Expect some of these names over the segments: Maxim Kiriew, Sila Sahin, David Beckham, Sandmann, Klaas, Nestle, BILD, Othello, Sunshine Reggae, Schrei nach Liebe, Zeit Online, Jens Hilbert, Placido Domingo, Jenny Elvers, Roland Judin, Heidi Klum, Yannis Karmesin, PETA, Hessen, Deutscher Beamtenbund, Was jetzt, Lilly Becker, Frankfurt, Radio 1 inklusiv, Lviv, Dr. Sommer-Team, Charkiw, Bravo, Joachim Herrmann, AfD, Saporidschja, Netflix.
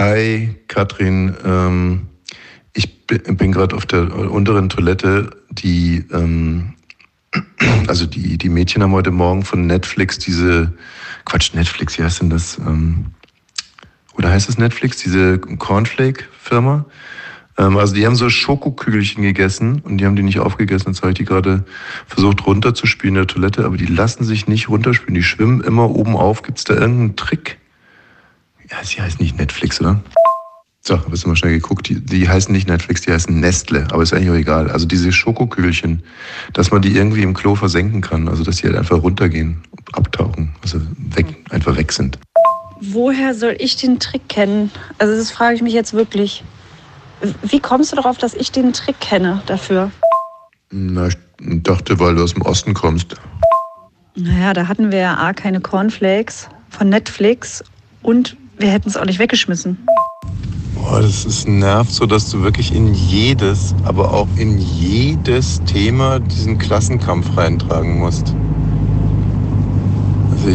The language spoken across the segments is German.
Hi, Katrin. Ich bin gerade auf der unteren Toilette. Die Mädchen haben heute Morgen von Netflix Netflix, wie heißt denn das? Oder heißt es Netflix? Diese Cornflake-Firma? Also die haben so Schokokügelchen gegessen und die haben die nicht aufgegessen. Jetzt habe ich die gerade versucht runterzuspülen in der Toilette, aber die lassen sich nicht runterspülen. Die schwimmen immer oben auf. Gibt es da irgendeinen Trick? Ja, sie heißt nicht Netflix, oder? So, habe ich mal schnell geguckt. Die heißen nicht Netflix, die heißen Nestle. Aber ist eigentlich auch egal. Also diese Schokokügelchen, dass man die irgendwie im Klo versenken kann. Also dass die halt einfach runtergehen, abtauchen. Also einfach weg sind. Woher soll ich den Trick kennen? Also das frage ich mich jetzt wirklich. Wie kommst du darauf, dass ich den Trick kenne dafür? Na, ich dachte, weil du aus dem Osten kommst. Naja, da hatten wir ja keine Cornflakes von Netflix und wir hätten es auch nicht weggeschmissen. Boah, das nervt so, dass du wirklich in jedes Thema diesen Klassenkampf reintragen musst. Also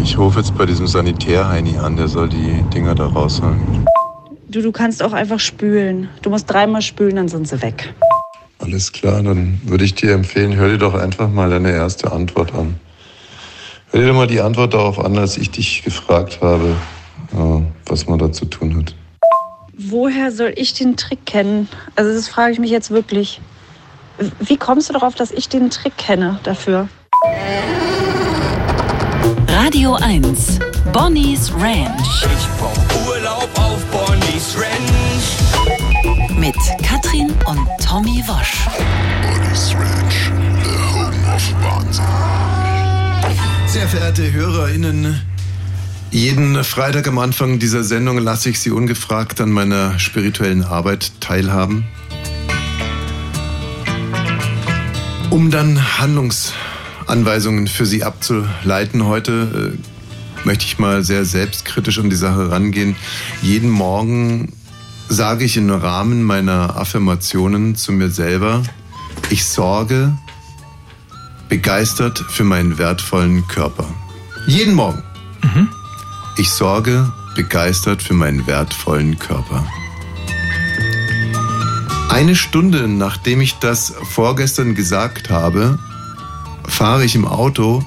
ich rufe jetzt bei diesem Sanitärheini an, der soll die Dinger da rausholen. Du kannst auch einfach spülen. Du musst dreimal spülen, dann sind sie weg. Alles klar, dann würde ich dir empfehlen, hör dir doch einfach mal deine erste Antwort an. Hör dir doch mal die Antwort darauf an, als ich dich gefragt habe, was man da zu tun hat. Woher soll ich den Trick kennen? Also das frage ich mich jetzt wirklich. Wie kommst du darauf, dass ich den Trick kenne dafür? Radio 1, Bonny's Ranch. Ich brauche Urlaub auf Bonny's Ranch. Mit Katrin und Tommy Wosch. Bonny's Ranch, the home of Wahnsinn. Sehr verehrte HörerInnen, jeden Freitag am Anfang dieser Sendung lasse ich Sie ungefragt an meiner spirituellen Arbeit teilhaben, um dann Handlungsanweisungen für Sie abzuleiten. Heute möchte ich mal sehr selbstkritisch an die Sache rangehen. Jeden Morgen sage ich im Rahmen meiner Affirmationen zu mir selber, ich sorge begeistert für meinen wertvollen Körper. Jeden Morgen. Mhm. Ich sorge begeistert für meinen wertvollen Körper. Eine Stunde, nachdem ich das vorgestern gesagt habe, fahre ich im Auto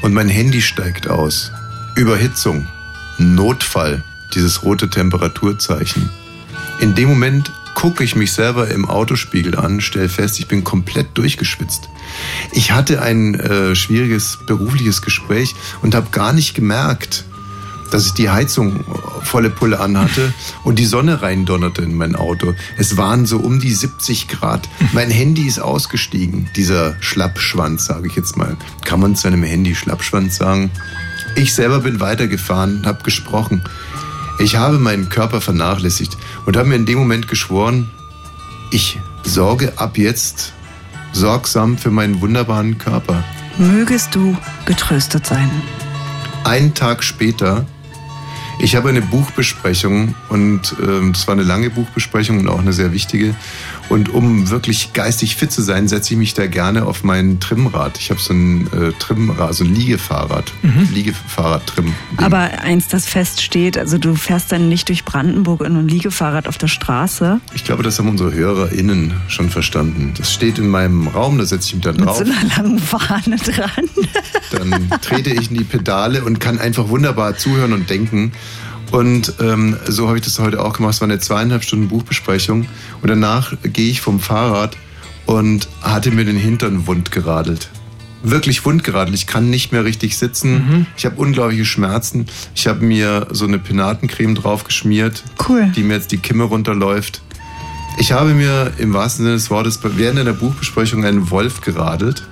und mein Handy steigt aus. Überhitzung, Notfall, dieses rote Temperaturzeichen. In dem Moment gucke ich mich selber im Autospiegel an, stelle fest, ich bin komplett durchgeschwitzt. Ich hatte ein schwieriges berufliches Gespräch und habe gar nicht gemerkt, dass ich die Heizung volle Pulle anhatte und die Sonne reindonnerte in mein Auto. Es waren so um die 70 Grad. Mein Handy ist ausgestiegen, dieser Schlappschwanz, sage ich jetzt mal. Kann man zu einem Handy Schlappschwanz sagen? Ich selber bin weitergefahren, habe gesprochen. Ich habe meinen Körper vernachlässigt und habe mir in dem Moment geschworen, ich sorge ab jetzt sorgsam für meinen wunderbaren Körper. Mögest du getröstet sein. Einen Tag später, ich habe eine Buchbesprechung und es war eine lange Buchbesprechung und auch eine sehr wichtige. Und um wirklich geistig fit zu sein, setze ich mich da gerne auf mein Trimmrad. Ich habe so ein Trimmrad, so ein Liegefahrrad. Mhm. Liegefahrrad-Trimm. Aber eins, das feststeht, also du fährst dann nicht durch Brandenburg in einem Liegefahrrad auf der Straße. Ich glaube, das haben unsere HörerInnen schon verstanden. Das steht in meinem Raum, da setze ich mich dann drauf. Mit so einer langen Fahne dran. Dann trete ich in die Pedale und kann einfach wunderbar zuhören und denken. Und so habe ich das heute auch gemacht. Es war eine 2,5 Stunden Buchbesprechung. Und danach gehe ich vom Fahrrad und hatte mir den Hintern wund geradelt. Wirklich wund geradelt. Ich kann nicht mehr richtig sitzen. Mhm. Ich habe unglaubliche Schmerzen. Ich habe mir so eine Penatencreme drauf geschmiert, die mir jetzt die Kimme runterläuft. Ich habe mir im wahrsten Sinne des Wortes während einer Buchbesprechung einen Wolf geradelt.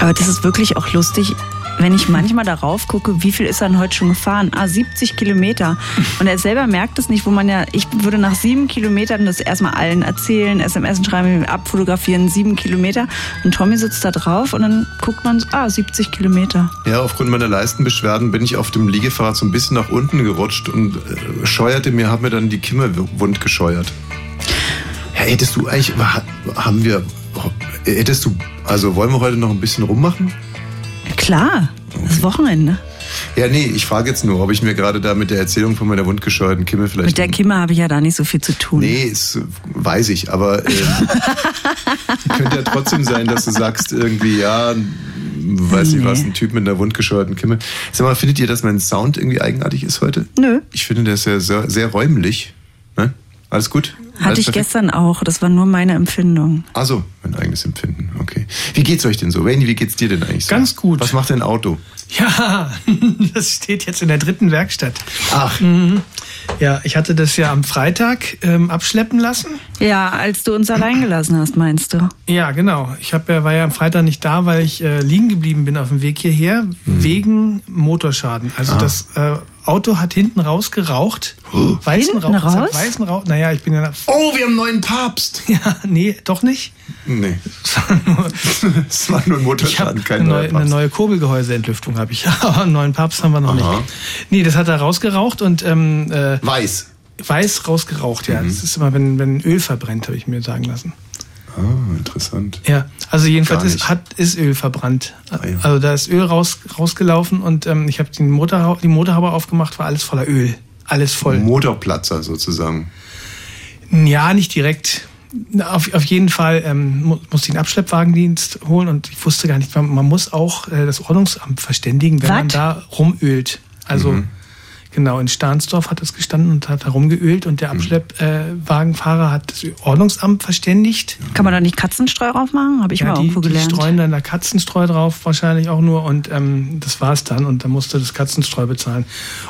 Aber das ist wirklich auch lustig. Wenn ich manchmal darauf gucke, wie viel ist er denn heute schon gefahren? 70 Kilometer. Und er selber merkt es nicht, ich würde nach 7 Kilometern das erstmal allen erzählen, SMS schreiben, abfotografieren, 7 Kilometer. Und Tommy sitzt da drauf und dann guckt man, 70 Kilometer. Ja, aufgrund meiner Leistenbeschwerden bin ich auf dem Liegefahrrad so ein bisschen nach unten gerutscht und habe mir dann die Kimme wund gescheuert. Wollen wir heute noch ein bisschen rummachen? Klar, das Wochenende. Ja, nee, ich frage jetzt nur, ob ich mir gerade da mit der Erzählung von meiner wundgescheuten Kimme vielleicht... Mit der Kimme habe ich ja da nicht so viel zu tun. Nee, das weiß ich, aber könnte ja trotzdem sein, dass du sagst irgendwie, ja... Weiß nicht was, ein Typ mit einer wundgescheuerten Kimme. Sag mal, findet ihr, dass mein Sound irgendwie eigenartig ist heute? Nö. Ich finde, der ist ja sehr, sehr räumlich. Ne? Alles gut? Hatte ich gestern auch. Das war nur meine Empfindung. Ach so, mein eigenes Empfinden. Okay. Wie geht's euch denn so? Wayne, wie geht's dir denn eigentlich so? Ganz gut. Was macht dein Auto? Ja, das steht jetzt in der dritten Werkstatt. Ach. Mhm. Ja, ich hatte das ja am Freitag abschleppen lassen. Ja, als du uns allein gelassen hast, meinst du? Ja, genau. Ich war ja am Freitag nicht da, weil ich liegen geblieben bin auf dem Weg hierher, wegen Motorschaden. Also das Auto hat hinten raus geraucht. Weißen hinten Rauch. Raus? Weißen Rauch. Naja, ich bin ja... Oh, wir haben einen neuen Papst! Ja, nee, doch nicht. Nee. Es war nur ein Motorschaden, kein neuer Papst. Eine neue Kurbelgehäuseentlüftung habe ich. Aber einen neuen Papst haben wir noch nicht. Nee, das hat er rausgeraucht und... Weiß. Weiß rausgeraucht, ja. Mhm. Das ist immer, wenn Öl verbrennt, habe ich mir sagen lassen. Ah, interessant. Ja, also jedenfalls ist Öl verbrannt. Ah, ja. Also da ist Öl rausgelaufen und ich habe die Motorhaube aufgemacht, war alles voller Öl. Alles voll. Motorplatzer sozusagen. Ja, nicht direkt. Auf jeden Fall musste ich einen Abschleppwagendienst holen und ich wusste gar nicht, man muss auch das Ordnungsamt verständigen, wenn man da rumölt. Also genau, in Stahnsdorf hat es gestanden und hat herumgeölt und der Abschleppwagenfahrer hat das Ordnungsamt verständigt. Kann man da nicht Katzenstreu drauf machen? Habe ich mal irgendwo gelernt. Die streuen dann da Katzenstreu drauf, wahrscheinlich auch nur und das war's dann und dann musste das Katzenstreu bezahlen.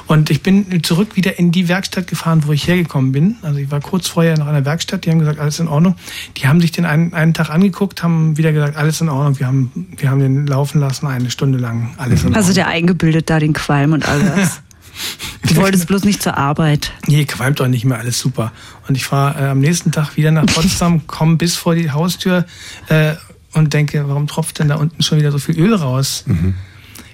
Und ich bin zurück wieder in die Werkstatt gefahren, wo ich hergekommen bin. Also ich war kurz vorher noch in der Werkstatt, die haben gesagt, alles in Ordnung. Die haben sich den einen Tag angeguckt, haben wieder gesagt, alles in Ordnung. Wir haben den laufen lassen, eine Stunde lang, alles in Ordnung. Also der eingebildet da den Qualm und alles. Du wolltest bloß nicht zur Arbeit. Nee, qualmt doch nicht mehr, alles super. Und ich fahre am nächsten Tag wieder nach Potsdam, komme bis vor die Haustür und denke, warum tropft denn da unten schon wieder so viel Öl raus? Mhm.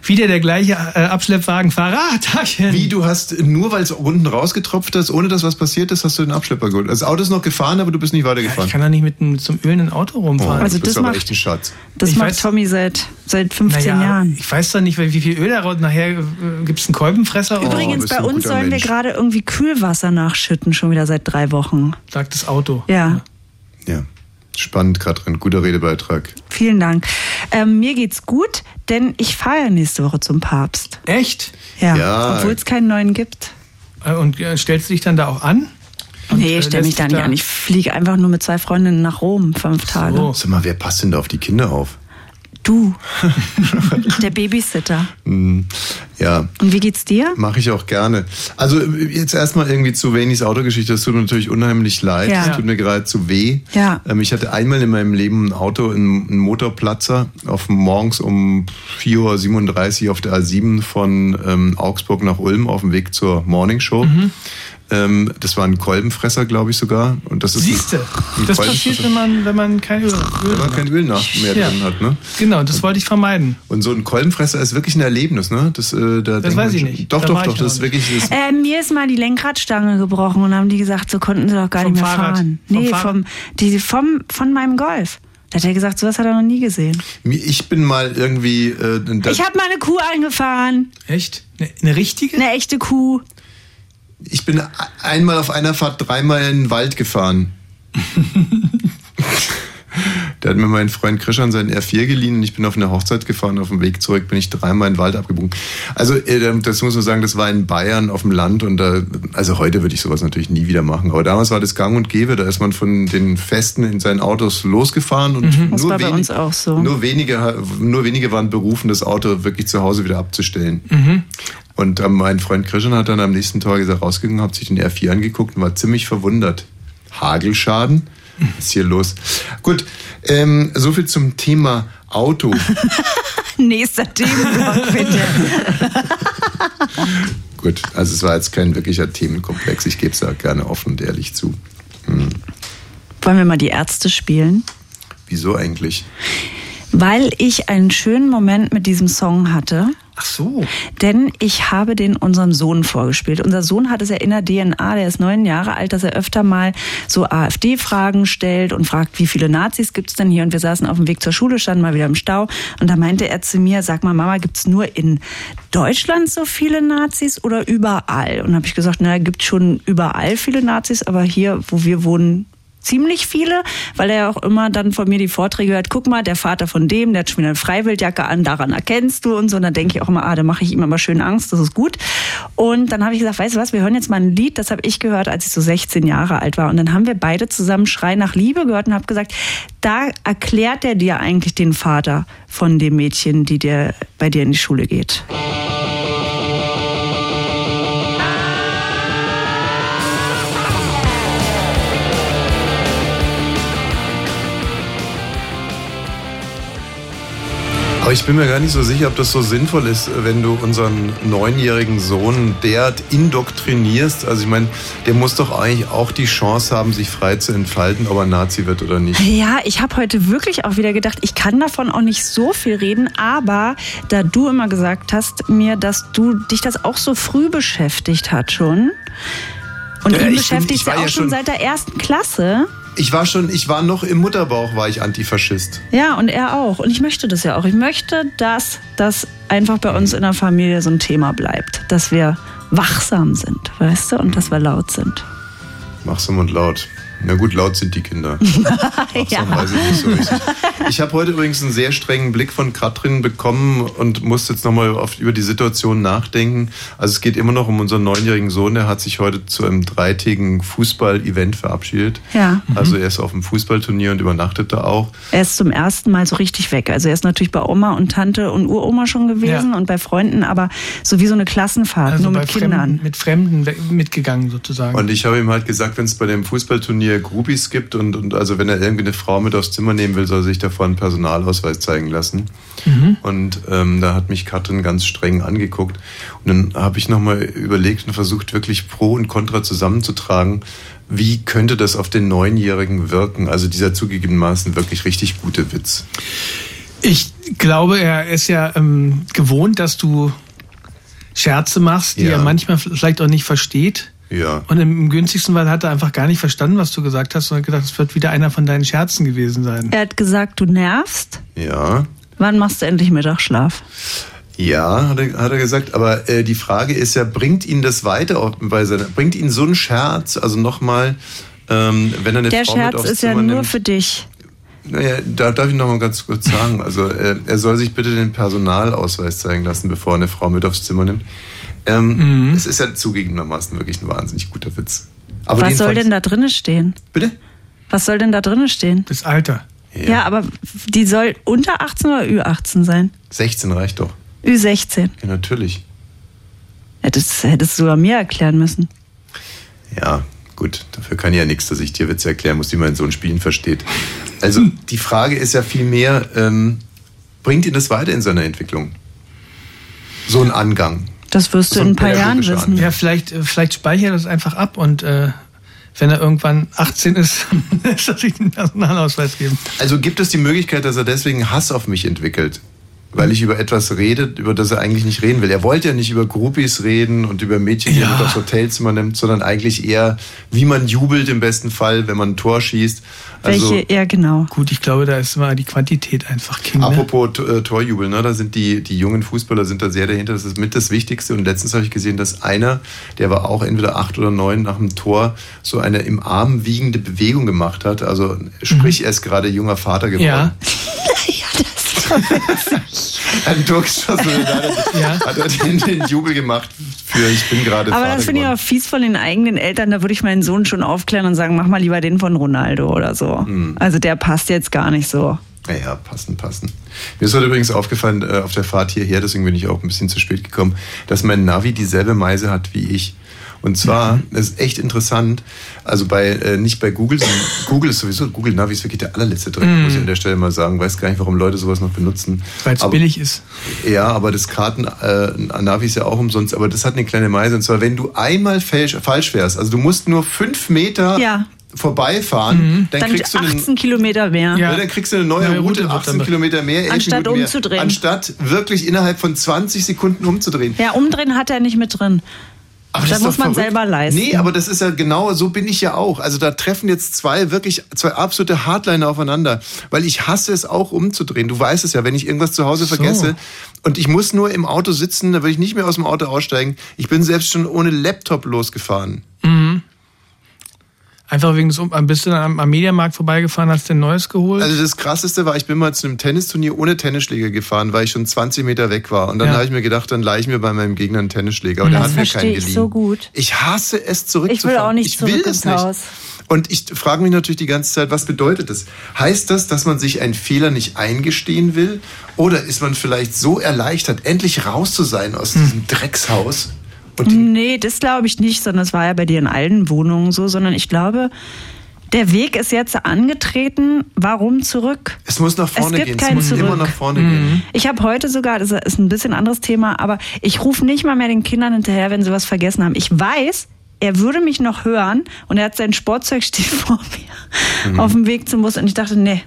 Wieder der gleiche Abschleppwagenfahrer. Ah, Tagchen. Wie, du hast, nur weil es unten rausgetropft ist, ohne dass was passiert ist, hast du den Abschlepper geholt. Das Auto ist noch gefahren, aber du bist nicht weitergefahren. Ja, ich kann da nicht mit so einem ölenden Auto rumfahren. Oh, also das macht echt ein Schatz. Das macht Tommy seit 15 Jahren. Ich weiß doch nicht, wie viel Öl da raus. Nachher gibt es einen Kolbenfresser. Übrigens, bei uns sollen wir gerade irgendwie Kühlwasser nachschütten, schon wieder seit 3 Wochen. Sagt das Auto. Ja. Spannend, Katrin. Guter Redebeitrag. Vielen Dank. Mir geht's gut, denn ich fahre ja nächste Woche zum Papst. Echt? Ja. Obwohl es keinen neuen gibt. Und stellst du dich dann da auch an? Nee, ich stelle mich da nicht an. Ich fliege einfach nur mit 2 Freundinnen nach Rom, 5 Tage. So. Sag mal, wer passt denn da auf die Kinder auf? Du. Der Babysitter. Ja. Und wie geht's dir? Mache ich auch gerne. Also jetzt erstmal irgendwie zu Wayneys Autogeschichte. Das tut mir natürlich unheimlich leid. Ja. Das tut mir geradezu weh. Ja. Ich hatte einmal in meinem Leben ein Auto, einen Motorplatzer, morgens um 4.37 Uhr auf der A7 von Augsburg nach Ulm auf dem Weg zur Morningshow. Mhm. Das war ein Kolbenfresser, glaube ich sogar. Und das ist Siehste, das passiert, wenn man kein Öl mehr drin hat. Ne? Genau, das wollte ich vermeiden. Und so ein Kolbenfresser ist wirklich ein Erlebnis, ne? Das weiß ich nicht. Doch, das ist wirklich... mir ist mal die Lenkradstange gebrochen und haben die gesagt, so konnten sie doch gar nicht mehr fahren. Nee, von meinem Golf. Da hat er gesagt, sowas hat er noch nie gesehen. Ich bin mal irgendwie... ich habe mal eine Kuh angefahren. Echt? Eine richtige? Eine echte Kuh. Ich bin einmal auf einer Fahrt 3-mal in den Wald gefahren. Da hat mir mein Freund Christian seinen R4 geliehen und ich bin auf eine Hochzeit gefahren. Auf dem Weg zurück bin ich 3-mal in den Wald abgebogen. Also das muss man sagen, das war in Bayern auf dem Land. Und da, also heute würde ich sowas natürlich nie wieder machen. Aber damals war das gang und gäbe. Da ist man von den Festen in seinen Autos losgefahren. Und das war bei uns auch so. Nur wenige waren berufen, das Auto wirklich zu Hause wieder abzustellen. Mhm. Und mein Freund Christian hat dann am nächsten Tag gesagt, rausgegangen, hat sich den R4 angeguckt und war ziemlich verwundert. Hagelschaden? Was ist hier los? Gut, soviel zum Thema Auto. Nächster Themenblock, bitte. Gut, also es war jetzt kein wirklicher Themenkomplex. Ich gebe es auch gerne offen und ehrlich zu. Wollen wir mal die Ärzte spielen? Wieso eigentlich? Weil ich einen schönen Moment mit diesem Song hatte. Ach so. Denn ich habe den unserem Sohn vorgespielt. Unser Sohn hat es ja in der DNA, der ist 9 Jahre alt, dass er öfter mal so AfD-Fragen stellt und fragt, wie viele Nazis gibt's denn hier? Und wir saßen auf dem Weg zur Schule, standen mal wieder im Stau. Und da meinte er zu mir, sag mal Mama, gibt's nur in Deutschland so viele Nazis oder überall? Und habe ich gesagt, naja, gibt's schon überall viele Nazis, aber hier, wo wir wohnen, ziemlich viele, weil er ja auch immer dann von mir die Vorträge hört, guck mal, der Vater von dem, der hat schon wieder eine Freiwildjacke an, daran erkennst du und so. Und dann denke ich auch immer, da mache ich ihm immer schön Angst, das ist gut. Und dann habe ich gesagt, weißt du was, wir hören jetzt mal ein Lied, das habe ich gehört, als ich so 16 Jahre alt war. Und dann haben wir beide zusammen Schrei nach Liebe gehört und habe gesagt, da erklärt er dir eigentlich den Vater von dem Mädchen, die dir bei dir in die Schule geht. Aber ich bin mir gar nicht so sicher, ob das so sinnvoll ist, wenn du unseren 9-jährigen Sohn derart indoktrinierst. Also ich meine, der muss doch eigentlich auch die Chance haben, sich frei zu entfalten, ob er Nazi wird oder nicht. Ja, ich habe heute wirklich auch wieder gedacht, ich kann davon auch nicht so viel reden. Aber da du immer gesagt hast mir, dass du dich das auch so früh beschäftigt hat schon und ihn beschäftigt ja auch schon seit der 1. Klasse... Ich war noch im Mutterbauch, war ich Antifaschist. Ja, und er auch. Und ich möchte das ja auch. Ich möchte, dass das einfach bei uns in der Familie so ein Thema bleibt. Dass wir wachsam sind, weißt du? Und dass wir laut sind. Wachsam und laut. Na gut, laut sind die Kinder. Ja. Weiß ich nicht so richtig. Ich habe heute übrigens einen sehr strengen Blick von Katrin bekommen und musste jetzt nochmal über die Situation nachdenken. Also es geht immer noch um unseren 9-jährigen Sohn, der hat sich heute zu einem 3-tägigen Fußball-Event verabschiedet. Ja. Also er ist auf dem Fußballturnier und übernachtet da auch. Er ist zum ersten Mal so richtig weg. Also er ist natürlich bei Oma und Tante und Uroma schon gewesen und bei Freunden, aber so wie so eine Klassenfahrt, also nur mit Kindern. Mit Fremden mitgegangen sozusagen. Und ich habe ihm halt gesagt, wenn es bei dem Fußballturnier Groupies gibt und also wenn er irgendwie eine Frau mit aufs Zimmer nehmen will, soll er sich davor einen Personalausweis zeigen lassen. Mhm. Und da hat mich Katrin ganz streng angeguckt. Und dann habe ich nochmal überlegt und versucht, wirklich Pro und Contra zusammenzutragen. Wie könnte das auf den 9-Jährigen wirken? Also dieser zugegebenermaßen wirklich richtig gute Witz. Ich glaube, er ist ja gewohnt, dass du Scherze machst, die er manchmal vielleicht auch nicht versteht. Ja. Und im günstigsten Fall hat er einfach gar nicht verstanden, was du gesagt hast, sondern gedacht, es wird wieder einer von deinen Scherzen gewesen sein. Er hat gesagt, du nervst. Ja. Wann machst du endlich Mittagsschlaf? Ja, hat er gesagt. Aber die Frage ist ja, bringt ihn das weiter? Bringt ihn so ein Scherz? Also nochmal, wenn er eine Frau mit aufs Zimmer nimmt. Der Scherz ist ja nur für dich. Naja, da darf ich noch mal ganz kurz sagen. Also er soll sich bitte den Personalausweis zeigen lassen, bevor er eine Frau mit aufs Zimmer nimmt. Es ist ja zugegebenermaßen wirklich ein wahnsinnig guter Witz. Aber was soll denn da drinnen stehen? Bitte? Was soll denn da drinnen stehen? Das Alter. Ja, aber die soll unter 18 oder Ü18 sein? 16 reicht doch. Ü16. Ja, natürlich. Ja, das hättest du sogar mir erklären müssen. Ja, gut. Dafür kann ich ja nichts, dass ich dir Witze erklären muss, die mein Sohn spielen versteht. Also die Frage ist ja vielmehr, bringt ihn das weiter in seiner Entwicklung? So ein Angang. Das wirst du in ein paar Jahren wissen. Ja, vielleicht speichere das einfach ab und wenn er irgendwann 18 ist, lässt er sich den Personalausweis geben. Also gibt es die Möglichkeit, dass er deswegen Hass auf mich entwickelt? Weil ich über etwas rede, über das er eigentlich nicht reden will. Er wollte ja nicht über Groupies reden und über Mädchen, die er mit aufs Hotelzimmer nimmt, sondern eigentlich eher, wie man jubelt im besten Fall, wenn man ein Tor schießt. Also, welche eher genau? Gut, ich glaube, da ist mal die Quantität einfach King. Apropos Torjubel, ne? Da sind die jungen Fußballer sind da sehr dahinter. Das ist mit das Wichtigste. Und letztens habe ich gesehen, dass einer, der war auch entweder 8 oder 9 nach dem Tor, so eine im Arm wiegende Bewegung gemacht hat. Also sprich, er ist gerade junger Vater geworden. Ja. Ein hat er den Jubel gemacht für ich bin gerade Aber Vater das finde ich auch fies von den eigenen Eltern. Da würde ich meinen Sohn schon aufklären und sagen, mach mal lieber den von Ronaldo oder so. Mhm. Also der passt jetzt gar nicht so. Naja, passen. Mir ist heute übrigens aufgefallen, auf der Fahrt hierher, deswegen bin ich auch ein bisschen zu spät gekommen, dass mein Navi dieselbe Meise hat wie ich. Und zwar, das ist echt interessant, also nicht bei Google, sondern Google ist sowieso, Google Navi ist wirklich der allerletzte Dreck, muss ich an der Stelle mal sagen. Weiß gar nicht, warum Leute sowas noch benutzen. Weil es billig ist. Ja, aber das Karten-Navi ist ja auch umsonst, aber das hat eine kleine Meise. Und zwar, wenn du einmal falsch fährst, also du musst nur 5 Meter vorbeifahren, dann kriegst du 18 Kilometer mehr. Ja, dann kriegst du eine neue Route, 18 Kilometer mehr, anstatt umzudrehen. Anstatt wirklich innerhalb von 20 Sekunden umzudrehen. Ja, umdrehen hat er nicht mit drin. Aber da muss man selber leisten. Nee, aber das ist ja genau, so bin ich ja auch. Also da treffen jetzt zwei absolute Hardliner aufeinander. Weil ich hasse es auch umzudrehen. Du weißt es ja, wenn ich irgendwas zu Hause vergesse und ich muss nur im Auto sitzen, da will ich nicht mehr aus dem Auto aussteigen. Ich bin selbst schon ohne Laptop losgefahren. Mhm. Einfach wegen des bist du dann am Mediamarkt vorbeigefahren, hast dir ein neues geholt? Also das Krasseste war, ich bin mal zu einem Tennisturnier ohne Tennisschläger gefahren, weil ich schon 20 Meter weg war. Und dann habe ich mir gedacht, dann leih ich mir bei meinem Gegner einen Tennisschläger. Und er hat mir keinen geliehen. Das verstehe ich so gut. Ich hasse es, zurückzufahren. Ich will auch nicht zurück ins Haus. Und ich frage mich natürlich die ganze Zeit, was bedeutet das? Heißt das, dass man sich einen Fehler nicht eingestehen will? Oder ist man vielleicht so erleichtert, endlich raus zu sein aus diesem Dreckshaus? Nee, das glaube ich nicht, sondern es war ja bei dir in allen Wohnungen so, sondern ich glaube, der Weg ist jetzt angetreten. Warum zurück? Es muss nach vorne gehen. Es muss immer nach vorne gehen. Ich habe heute sogar, das ist ein bisschen anderes Thema, aber ich rufe nicht mal mehr den Kindern hinterher, wenn sie was vergessen haben. Ich weiß, er würde mich noch hören und er hat sein Sportzeug steht vor mir auf dem Weg zum Bus und ich dachte, nee,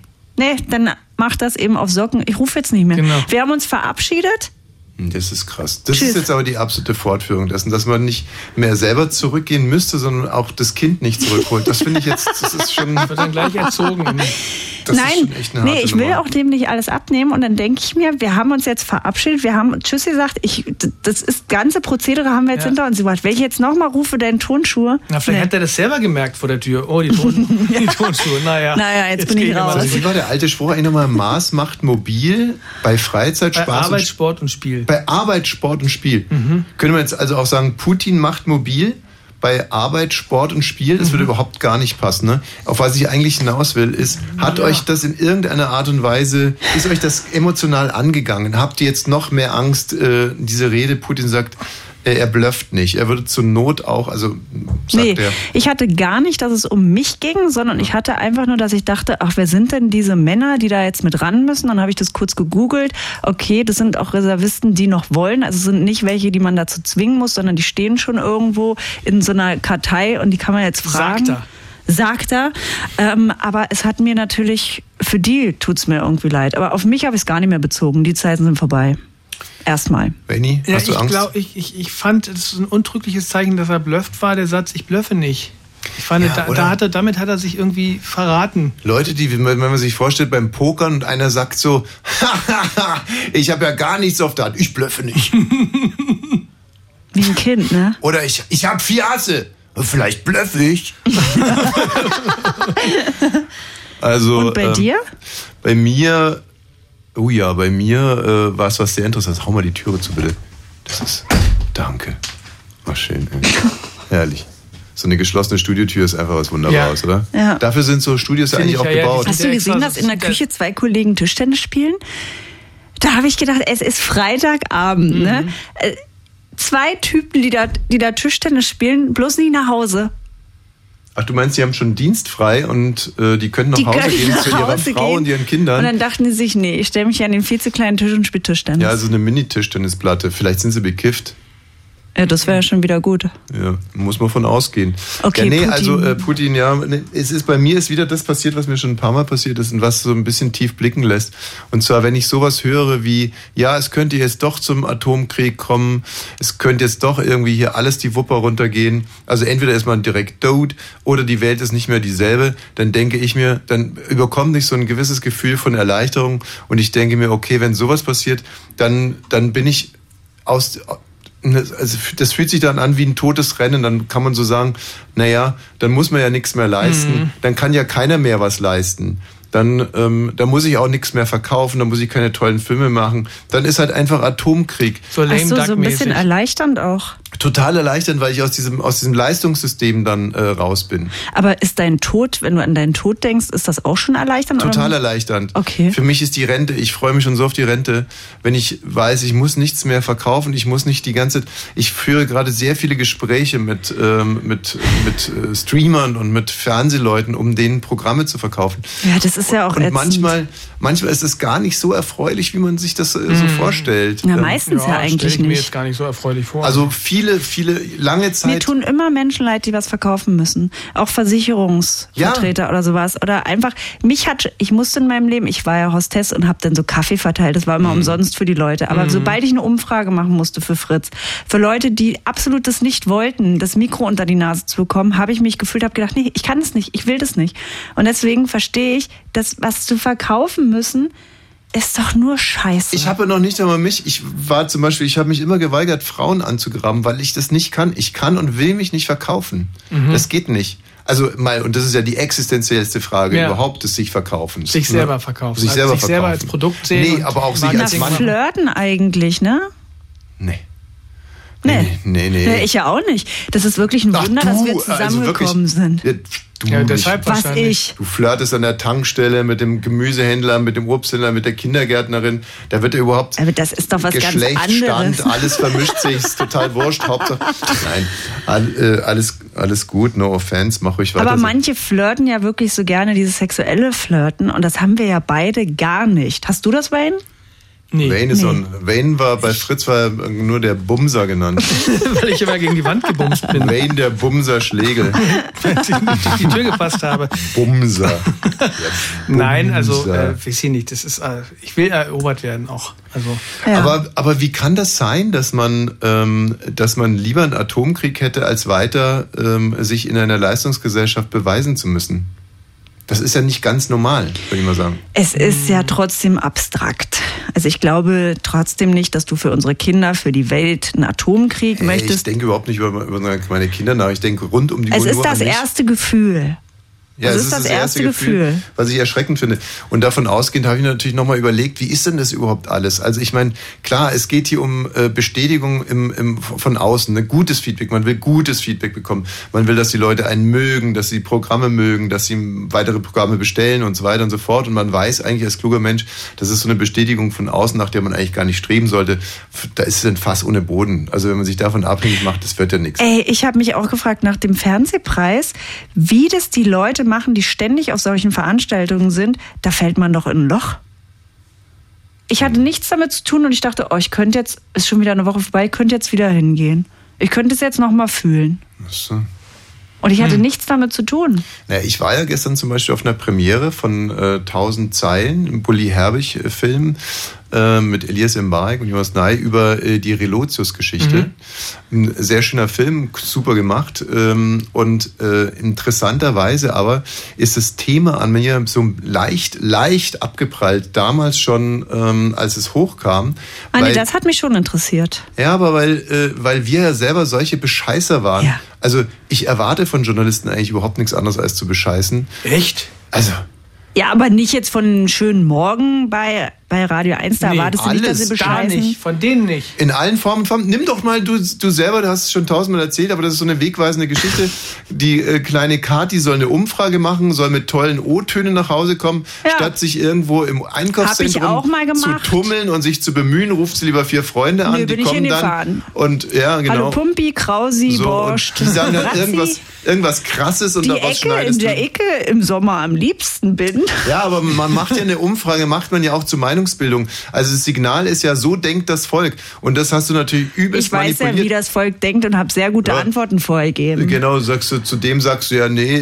dann mach das eben auf Socken. Ich rufe jetzt nicht mehr. Genau. Wir haben uns verabschiedet. Das ist krass. Das ist jetzt aber die absolute Fortführung dessen, dass man nicht mehr selber zurückgehen müsste, sondern auch das Kind nicht zurückholt. Das finde ich jetzt, das ist schon... Wird dann gleich erzogen. Das ist schon echt eine harte ich will Nummer. Auch dem nicht alles abnehmen und dann denke ich mir, wir haben uns jetzt verabschiedet, wir haben Tschüss gesagt, das ganze Prozedere haben wir jetzt hinter uns gebracht. Wenn ich jetzt nochmal rufe, deine Turnschuhe... Na, vielleicht hat er das selber gemerkt vor der Tür. Oh, die Turnschuhe, jetzt bin ich raus. Wie war der alte Spruch? Nochmal, Maß macht mobil, bei Freizeit, Spaß, bei Arbeit, und Sport und Spiel. Bei Arbeit, Sport und Spiel. Könnte man jetzt also auch sagen, Putin macht mobil bei Arbeit, Sport und Spiel? Das würde überhaupt gar nicht passen. Ne? Auf was ich eigentlich hinaus will, ist, hat euch das in irgendeiner Art und Weise, ist euch das emotional angegangen? Habt ihr jetzt noch mehr Angst, diese Rede, Putin sagt, er blufft nicht, er würde zur Not auch, also sagt er. Ich hatte gar nicht, dass es um mich ging, sondern ich hatte einfach nur, dass ich dachte, ach, wer sind denn diese Männer, die da jetzt mit ran müssen? Dann habe ich das kurz gegoogelt. Okay, das sind auch Reservisten, die noch wollen. Also es sind nicht welche, die man dazu zwingen muss, sondern die stehen schon irgendwo in so einer Kartei und die kann man jetzt fragen. Sagt er. Aber es hat mir natürlich, für die tut's mir irgendwie leid. Aber auf mich habe ich es gar nicht mehr bezogen. Die Zeiten sind vorbei. Erstmal. Benni, hast du Angst? Ich fand, es ist ein untrügliches Zeichen, dass er blufft war, der Satz, ich bluffe nicht. Ich fand, damit hat er sich irgendwie verraten. Leute, die, wenn man sich vorstellt, beim Pokern und einer sagt so, ich habe ja gar nichts auf der Hand, ich bluffe nicht. Wie ein Kind, ne? Oder ich habe vier Asse, vielleicht bluffe ich. Also, und bei dir? Bei mir... Oh ja, bei mir war es was sehr Interessantes. Hau mal die Türe zu, bitte. Das ist... Danke. Oh, schön. Herrlich. So eine geschlossene Studiotür ist einfach was Wunderbares, oder? Ja. Dafür sind so Studios eigentlich auch gebaut. Hast du gesehen, dass in der Küche zwei Kollegen Tischtennis spielen? Da habe ich gedacht, es ist Freitagabend, ne? Zwei Typen, die da Tischtennis spielen, bloß nicht nach Hause. Ach, du meinst, die haben schon Dienst frei und die können nach Hause gehen zu ihrer Frau und ihren Kindern. Und dann dachten die sich, nee, ich stelle mich an den viel zu kleinen Tisch und spiele Tischtennis. Ja, so eine Mini-Tischtennisplatte. Vielleicht sind sie bekifft. Ja, das wäre ja schon wieder gut. Ja, muss man von ausgehen. Okay, ja, Putin. Also Putin, es ist bei mir ist wieder das passiert, was mir schon ein paar Mal passiert ist und was so ein bisschen tief blicken lässt. Und zwar, wenn ich sowas höre wie, ja, es könnte jetzt doch zum Atomkrieg kommen, es könnte jetzt doch irgendwie hier alles die Wupper runtergehen. Also entweder ist man direkt tot oder die Welt ist nicht mehr dieselbe. Dann denke ich mir, dann überkommt mich so ein gewisses Gefühl von Erleichterung und ich denke mir, okay, wenn sowas passiert, dann bin ich also das fühlt sich dann an wie ein totes Rennen, dann kann man so sagen, naja, dann muss man ja nichts mehr leisten, dann kann ja keiner mehr was leisten, dann muss ich auch nichts mehr verkaufen, dann muss ich keine tollen Filme machen, dann ist halt einfach Atomkrieg. So ein bisschen erleichternd auch. Total erleichternd, weil ich aus diesem Leistungssystem dann raus bin. Aber ist dein Tod, wenn du an deinen Tod denkst, ist das auch schon erleichternd? Total erleichternd. Okay. Für mich ist die Rente, ich freue mich schon so auf die Rente, wenn ich weiß, ich muss nichts mehr verkaufen, ich muss nicht die ganze Zeit, ich führe gerade sehr viele Gespräche mit Streamern und mit Fernsehleuten, um denen Programme zu verkaufen. Ja, das ist ja auch ätzend. Und manchmal ist es gar nicht so erfreulich, wie man sich das so vorstellt. Na, meistens ja eigentlich stell ich mir nicht. Jetzt gar nicht so erfreulich vor. Also viel viele, lange Zeit... Mir tun immer Menschen leid, die was verkaufen müssen. Auch Versicherungsvertreter oder sowas. Oder einfach, ich musste in meinem Leben, ich war ja Hostess und habe dann so Kaffee verteilt, das war immer umsonst für die Leute. Aber sobald ich eine Umfrage machen musste für Fritz, für Leute, die absolut das nicht wollten, das Mikro unter die Nase zu bekommen, habe ich mich gefühlt, habe gedacht, nee, ich kann es nicht, ich will das nicht. Und deswegen verstehe ich, dass was zu verkaufen müssen, ist doch nur Scheiße. Ich habe noch nicht einmal mich, ich habe mich immer geweigert, Frauen anzugraben, weil ich das nicht kann. Ich kann und will mich nicht verkaufen. Mhm. Das geht nicht. Also mal, und das ist ja die existenziellste Frage überhaupt, ist sich verkaufen. Sich selber verkaufen. Sich selber verkaufen. Sich selber als Produkt sehen. Nee, aber auch sich als Mann. Flirten eigentlich, ne? Nee. Nee. Ich ja auch nicht. Das ist wirklich ein Wunder, dass wir zusammengekommen sind. Ja, deshalb wahrscheinlich. Du flirtest an der Tankstelle mit dem Gemüsehändler, mit dem Obsthändler, mit der Kindergärtnerin. Da wird ja überhaupt das ist doch was Geschlecht, ganz anderes. Stand, alles vermischt sich, ist total wurscht. Hauptsache, nein, alles gut, no offense, mach ruhig weiter. Aber manche flirten ja wirklich so gerne, dieses sexuelle Flirten. Und das haben wir ja beide gar nicht. Hast du das, Wayne? Nee. Wayne war bei Fritz nur der Bumser genannt. Weil ich immer gegen die Wand gebumst bin. Wayne der Bumser Schlegel. Weil ich nicht durch die Tür gepasst habe. Bumser. Ja, nein, also ich sehe nicht. Das ist, ich will erobert werden auch. Also. Ja. Aber wie kann das sein, dass man lieber einen Atomkrieg hätte, als weiter sich in einer Leistungsgesellschaft beweisen zu müssen? Das ist ja nicht ganz normal, würde ich mal sagen. Es ist ja trotzdem abstrakt. Also ich glaube trotzdem nicht, dass du für unsere Kinder, für die Welt einen Atomkrieg möchtest. Ich denke überhaupt nicht über meine Kinder nach. Ich denke rund um die Uhr. Es ist das erste Gefühl. Ja, es ist das erste Gefühl, was ich erschreckend finde. Und davon ausgehend habe ich natürlich nochmal überlegt, wie ist denn das überhaupt alles? Also ich meine, klar, es geht hier um Bestätigung von außen, ne? Gutes Feedback. Man will gutes Feedback bekommen. Man will, dass die Leute einen mögen, dass sie Programme mögen, dass sie weitere Programme bestellen und so weiter und so fort. Und man weiß eigentlich als kluger Mensch, das ist so eine Bestätigung von außen, nach der man eigentlich gar nicht streben sollte. Da ist es ein Fass ohne Boden. Also wenn man sich davon abhängig macht, das wird ja nichts. Ey, ich habe mich auch gefragt nach dem Fernsehpreis, wie das die Leute machen, die ständig auf solchen Veranstaltungen sind, da fällt man doch in ein Loch. Ich hatte nichts damit zu tun und ich dachte, ich könnte jetzt, ist schon wieder eine Woche vorbei, ich könnte jetzt wieder hingehen. Ich könnte es jetzt nochmal fühlen. Achso. Und ich hatte nichts damit zu tun. Na, ich war ja gestern zum Beispiel auf einer Premiere von 1000 Zeilen, im Bully Herbig-Film mit Elias Mbarek und Jonas Ney über die Relotius-Geschichte. Mhm. Ein sehr schöner Film, super gemacht. Und interessanterweise aber ist das Thema an mir so leicht abgeprallt. Damals schon, als es hochkam. Das hat mich schon interessiert. Ja, aber weil wir ja selber solche Bescheißer waren. Ja. Also ich erwarte von Journalisten eigentlich überhaupt nichts anderes als zu bescheißen. Echt? Also. Ja, aber nicht jetzt von einem schönen Morgen bei Radio 1. Da erwartest du nicht, dass sie bescheißen. Gar nicht, von denen nicht. In allen Formen. Nimm doch mal, du selber, du hast es schon 1000-mal erzählt, aber das ist so eine wegweisende Geschichte. Die kleine Kathi soll eine Umfrage machen, soll mit tollen O-Tönen nach Hause kommen, statt sich irgendwo im Einkaufszentrum zu tummeln und sich zu bemühen, ruft sie lieber 4 Freunde an, die kommen dann. Und, ja, genau. Hallo Pumpi, Krausi, so, Borscht. Die sagen dann irgendwas Krasses und daraus schneidest du. Die Ecke, in der Ecke im Sommer am liebsten bin. Ja, aber man macht ja eine Umfrage, macht man ja auch zur Meinungsbildung. Also das Signal ist ja, so denkt das Volk. Und das hast du natürlich übelst manipuliert. Ich weiß ja, wie das Volk denkt und habe sehr gute Antworten vorgegeben. Genau, sagst du ja, nee.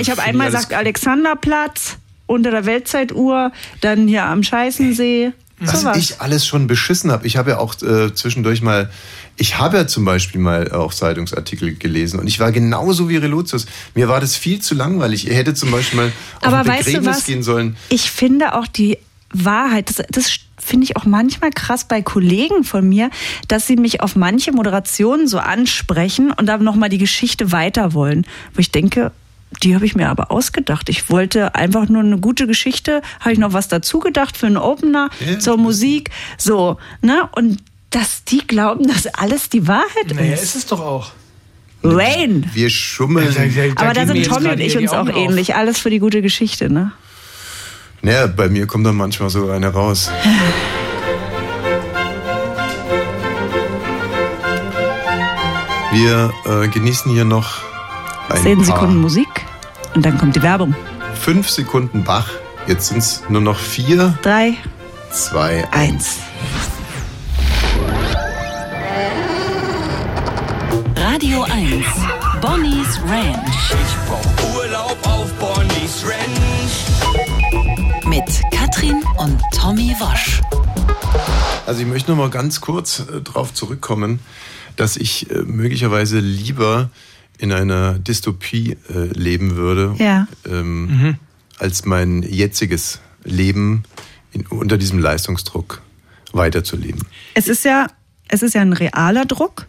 Ich habe einmal gesagt, Alexanderplatz, unter der Weltzeituhr, dann hier am Scheißensee. Was ich alles schon beschissen habe. Ich habe ja auch zwischendurch mal... Ich habe ja zum Beispiel mal auch Zeitungsartikel gelesen und ich war genauso wie Relotius. Mir war das viel zu langweilig. Ihr hättet zum Beispiel mal auf ein Begräbnis gehen sollen. Ich finde auch die Wahrheit, das finde ich auch manchmal krass bei Kollegen von mir, dass sie mich auf manche Moderationen so ansprechen und dann nochmal die Geschichte weiter wollen. Wo ich denke... Die habe ich mir aber ausgedacht. Ich wollte einfach nur eine gute Geschichte. Habe ich noch was dazu gedacht für einen Opener, zur Musik. So, ne? Und dass die glauben, dass alles die Wahrheit ist. Naja, ist es doch auch. Rain. Wir schummeln. Aber da sind Tommy und ich uns auch ähnlich. Alles für die gute Geschichte, ne? Naja, bei mir kommt dann manchmal so einer raus. Wir genießen hier noch 10 Sekunden Musik und dann kommt die Werbung. 5 Sekunden Bach. Jetzt sind es nur noch 4. 3, 2, 1. Radio 1, Bonny's Ranch. Ich brauch Urlaub auf Bonny's Ranch. Mit Katrin und Tommy Wosch. Also ich möchte noch mal ganz kurz darauf zurückkommen, dass ich möglicherweise lieber in einer Dystopie leben würde, ja. Als mein jetziges Leben unter diesem Leistungsdruck weiterzuleben. Es ist ja ein realer Druck,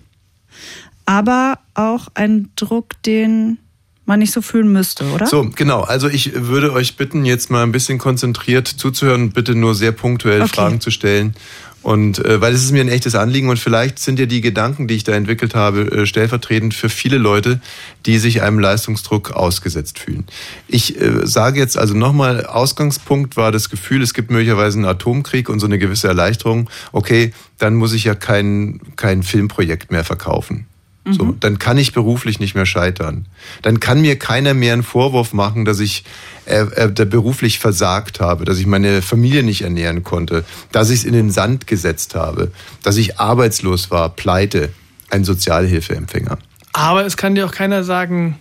aber auch ein Druck, den man nicht so fühlen müsste, oder? So, genau. Also ich würde euch bitten, jetzt mal ein bisschen konzentriert zuzuhören, bitte nur sehr punktuell Fragen zu stellen. Und weil es ist mir ein echtes Anliegen und vielleicht sind ja die Gedanken, die ich da entwickelt habe, stellvertretend für viele Leute, die sich einem Leistungsdruck ausgesetzt fühlen. Ich sage jetzt also nochmal, Ausgangspunkt war das Gefühl, es gibt möglicherweise einen Atomkrieg und so eine gewisse Erleichterung. Okay, dann muss ich ja kein Filmprojekt mehr verkaufen. So, dann kann ich beruflich nicht mehr scheitern. Dann kann mir keiner mehr einen Vorwurf machen, dass ich beruflich versagt habe, dass ich meine Familie nicht ernähren konnte, dass ich es in den Sand gesetzt habe, dass ich arbeitslos war, pleite, ein Sozialhilfeempfänger. Aber es kann dir auch keiner sagen,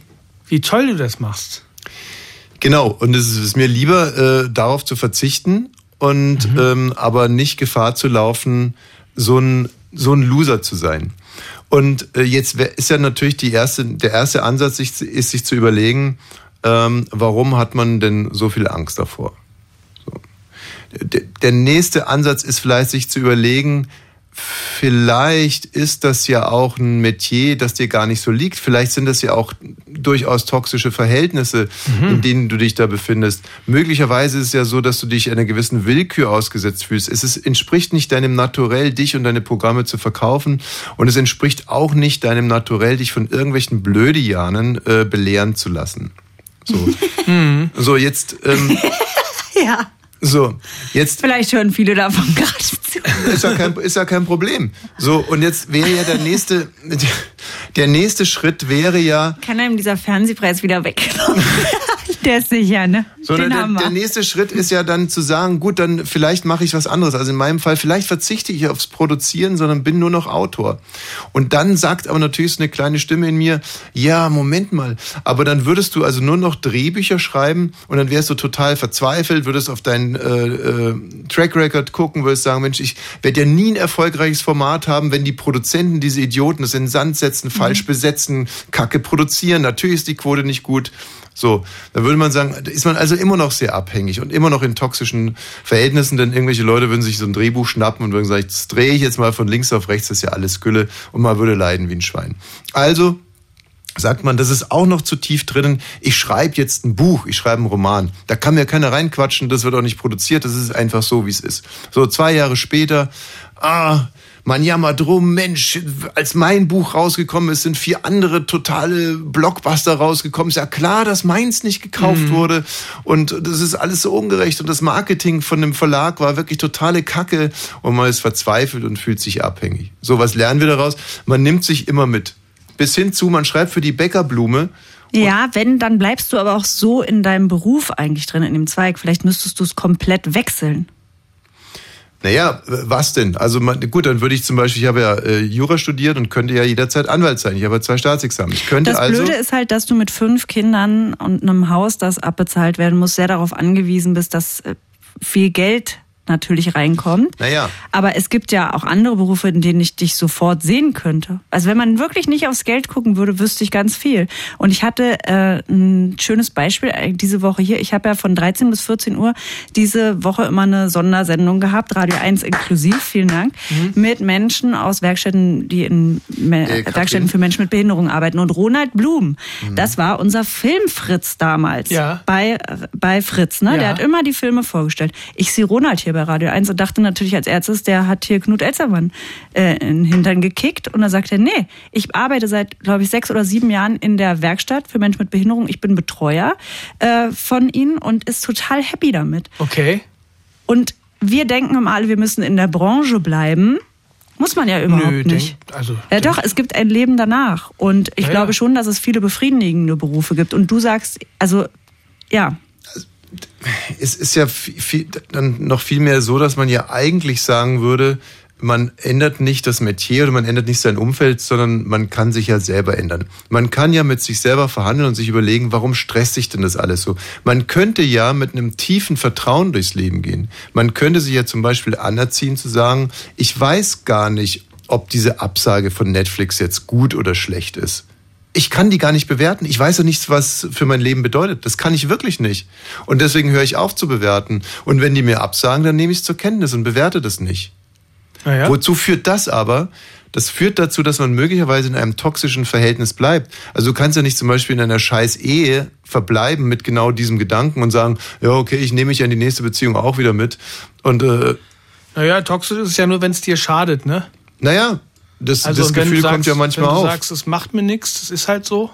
wie toll du das machst. Genau, und es ist mir lieber, darauf zu verzichten und aber nicht Gefahr zu laufen, so ein Loser zu sein. Und jetzt ist ja natürlich der erste Ansatz, ist sich zu überlegen, warum hat man denn so viel Angst davor? So. Der nächste Ansatz ist vielleicht, sich zu überlegen, vielleicht ist das ja auch ein Metier, das dir gar nicht so liegt. Vielleicht sind das ja auch durchaus toxische Verhältnisse, in denen du dich da befindest. Möglicherweise ist es ja so, dass du dich einer gewissen Willkür ausgesetzt fühlst. Es entspricht nicht deinem Naturell, dich und deine Programme zu verkaufen. Und es entspricht auch nicht deinem Naturell, dich von irgendwelchen Blödianen belehren zu lassen. So, so jetzt... ja. So, jetzt. Vielleicht hören viele davon gerade zu. Ist ja kein Problem. So, und jetzt wäre ja der nächste Schritt wäre ja. Kann einem dieser Fernsehpreis wieder weggenommen? Der ist sicher, ne? So, der nächste Schritt ist ja dann zu sagen, gut, dann vielleicht mache ich was anderes. Also in meinem Fall, vielleicht verzichte ich aufs Produzieren, sondern bin nur noch Autor. Und dann sagt aber natürlich so eine kleine Stimme in mir, ja, Moment mal, aber dann würdest du also nur noch Drehbücher schreiben und dann wärst du total verzweifelt, würdest auf deinen Track Record gucken, würdest sagen, Mensch, ich werde ja nie ein erfolgreiches Format haben, wenn die Produzenten, diese Idioten, das in den Sand setzen, falsch besetzen, Kacke produzieren. Natürlich ist die Quote nicht gut. So, dann würde man sagen, ist man also immer noch sehr abhängig und immer noch in toxischen Verhältnissen, denn irgendwelche Leute würden sich so ein Drehbuch schnappen und würden sagen, das drehe ich jetzt mal von links auf rechts, das ist ja alles Gülle und man würde leiden wie ein Schwein. Also sagt man, das ist auch noch zu tief drinnen, ich schreibe jetzt ein Buch, ich schreibe einen Roman, da kann mir keiner reinquatschen, das wird auch nicht produziert, das ist einfach so, wie es ist. So, 2 Jahre später, man jammert drum, Mensch, als mein Buch rausgekommen ist, sind 4 andere totale Blockbuster rausgekommen. Ist ja klar, dass meins nicht gekauft wurde und das ist alles so ungerecht und das Marketing von dem Verlag war wirklich totale Kacke und man ist verzweifelt und fühlt sich abhängig. So, was lernen wir daraus? Man nimmt sich immer mit. Bis hin zu, man schreibt für die Bäckerblume. Ja, wenn, dann bleibst du aber auch so in deinem Beruf eigentlich drin, in dem Zweig. Vielleicht müsstest du es komplett wechseln. Naja, was denn? Also gut, dann würde ich zum Beispiel, ich habe ja Jura studiert und könnte ja jederzeit Anwalt sein. Ich habe ja 2 Staatsexamen. Ich könnte das Blöde ist halt, dass du mit 5 Kindern und einem Haus, das abbezahlt werden muss, sehr darauf angewiesen bist, dass viel Geld natürlich reinkommt. Naja. Aber es gibt ja auch andere Berufe, in denen ich dich sofort sehen könnte. Also wenn man wirklich nicht aufs Geld gucken würde, wüsste ich ganz viel. Und ich hatte ein schönes Beispiel diese Woche hier. Ich habe ja von 13 bis 14 Uhr diese Woche immer eine Sondersendung gehabt, Radio 1 inklusiv, vielen Dank, mit Menschen aus Werkstätten, die in Werkstätten für Menschen mit Behinderung arbeiten. Und Ronald Blum, das war unser Filmfritz damals bei Fritz. Ne? Ja. Der hat immer die Filme vorgestellt. Ich sehe Ronald hier bei Radio 1 und dachte natürlich als Ärztes, der hat hier Knut Elzermann in den Hintern gekickt und dann sagt er, nee, ich arbeite seit, glaube ich, 6 oder 7 Jahren in der Werkstatt für Menschen mit Behinderung, ich bin Betreuer von ihnen und ist total happy damit. Okay. Und wir denken immer alle, wir müssen in der Branche bleiben. Muss man ja überhaupt nicht. Doch, es gibt ein Leben danach und ich glaube schon, dass es viele befriedigende Berufe gibt und du sagst, also, ja. Es ist ja dann noch viel mehr so, dass man ja eigentlich sagen würde, man ändert nicht das Metier oder man ändert nicht sein Umfeld, sondern man kann sich ja selber ändern. Man kann ja mit sich selber verhandeln und sich überlegen, warum stresst sich denn das alles so? Man könnte ja mit einem tiefen Vertrauen durchs Leben gehen. Man könnte sich ja zum Beispiel anerziehen zu sagen, ich weiß gar nicht, ob diese Absage von Netflix jetzt gut oder schlecht ist. Ich kann die gar nicht bewerten. Ich weiß ja nichts, was für mein Leben bedeutet. Das kann ich wirklich nicht. Und deswegen höre ich auf zu bewerten. Und wenn die mir absagen, dann nehme ich es zur Kenntnis und bewerte das nicht. Ja. Wozu führt das aber? Das führt dazu, dass man möglicherweise in einem toxischen Verhältnis bleibt. Also du kannst ja nicht zum Beispiel in einer scheiß Ehe verbleiben mit genau diesem Gedanken und sagen, ja okay, ich nehme mich ja in die nächste Beziehung auch wieder mit. Und toxisch ist es ja nur, wenn es dir schadet, ne? Naja, das Gefühl kommt ja manchmal auf. Wenn du sagst, es macht mir nichts, das ist halt so.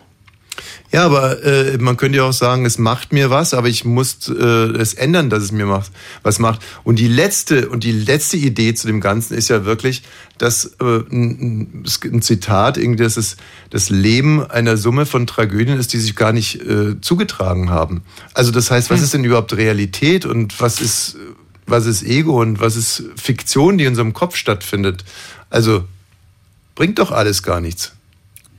Ja, aber man könnte ja auch sagen, es macht mir was, aber ich muss es ändern, dass es mir was macht. Und die letzte Idee zu dem Ganzen ist ja wirklich, dass ein Zitat, irgendwie, dass es das Leben einer Summe von Tragödien ist, die sich gar nicht zugetragen haben. Also das heißt, was ist denn überhaupt Realität und was ist Ego und was ist Fiktion, die in unserem Kopf stattfindet? Also bringt doch alles gar nichts,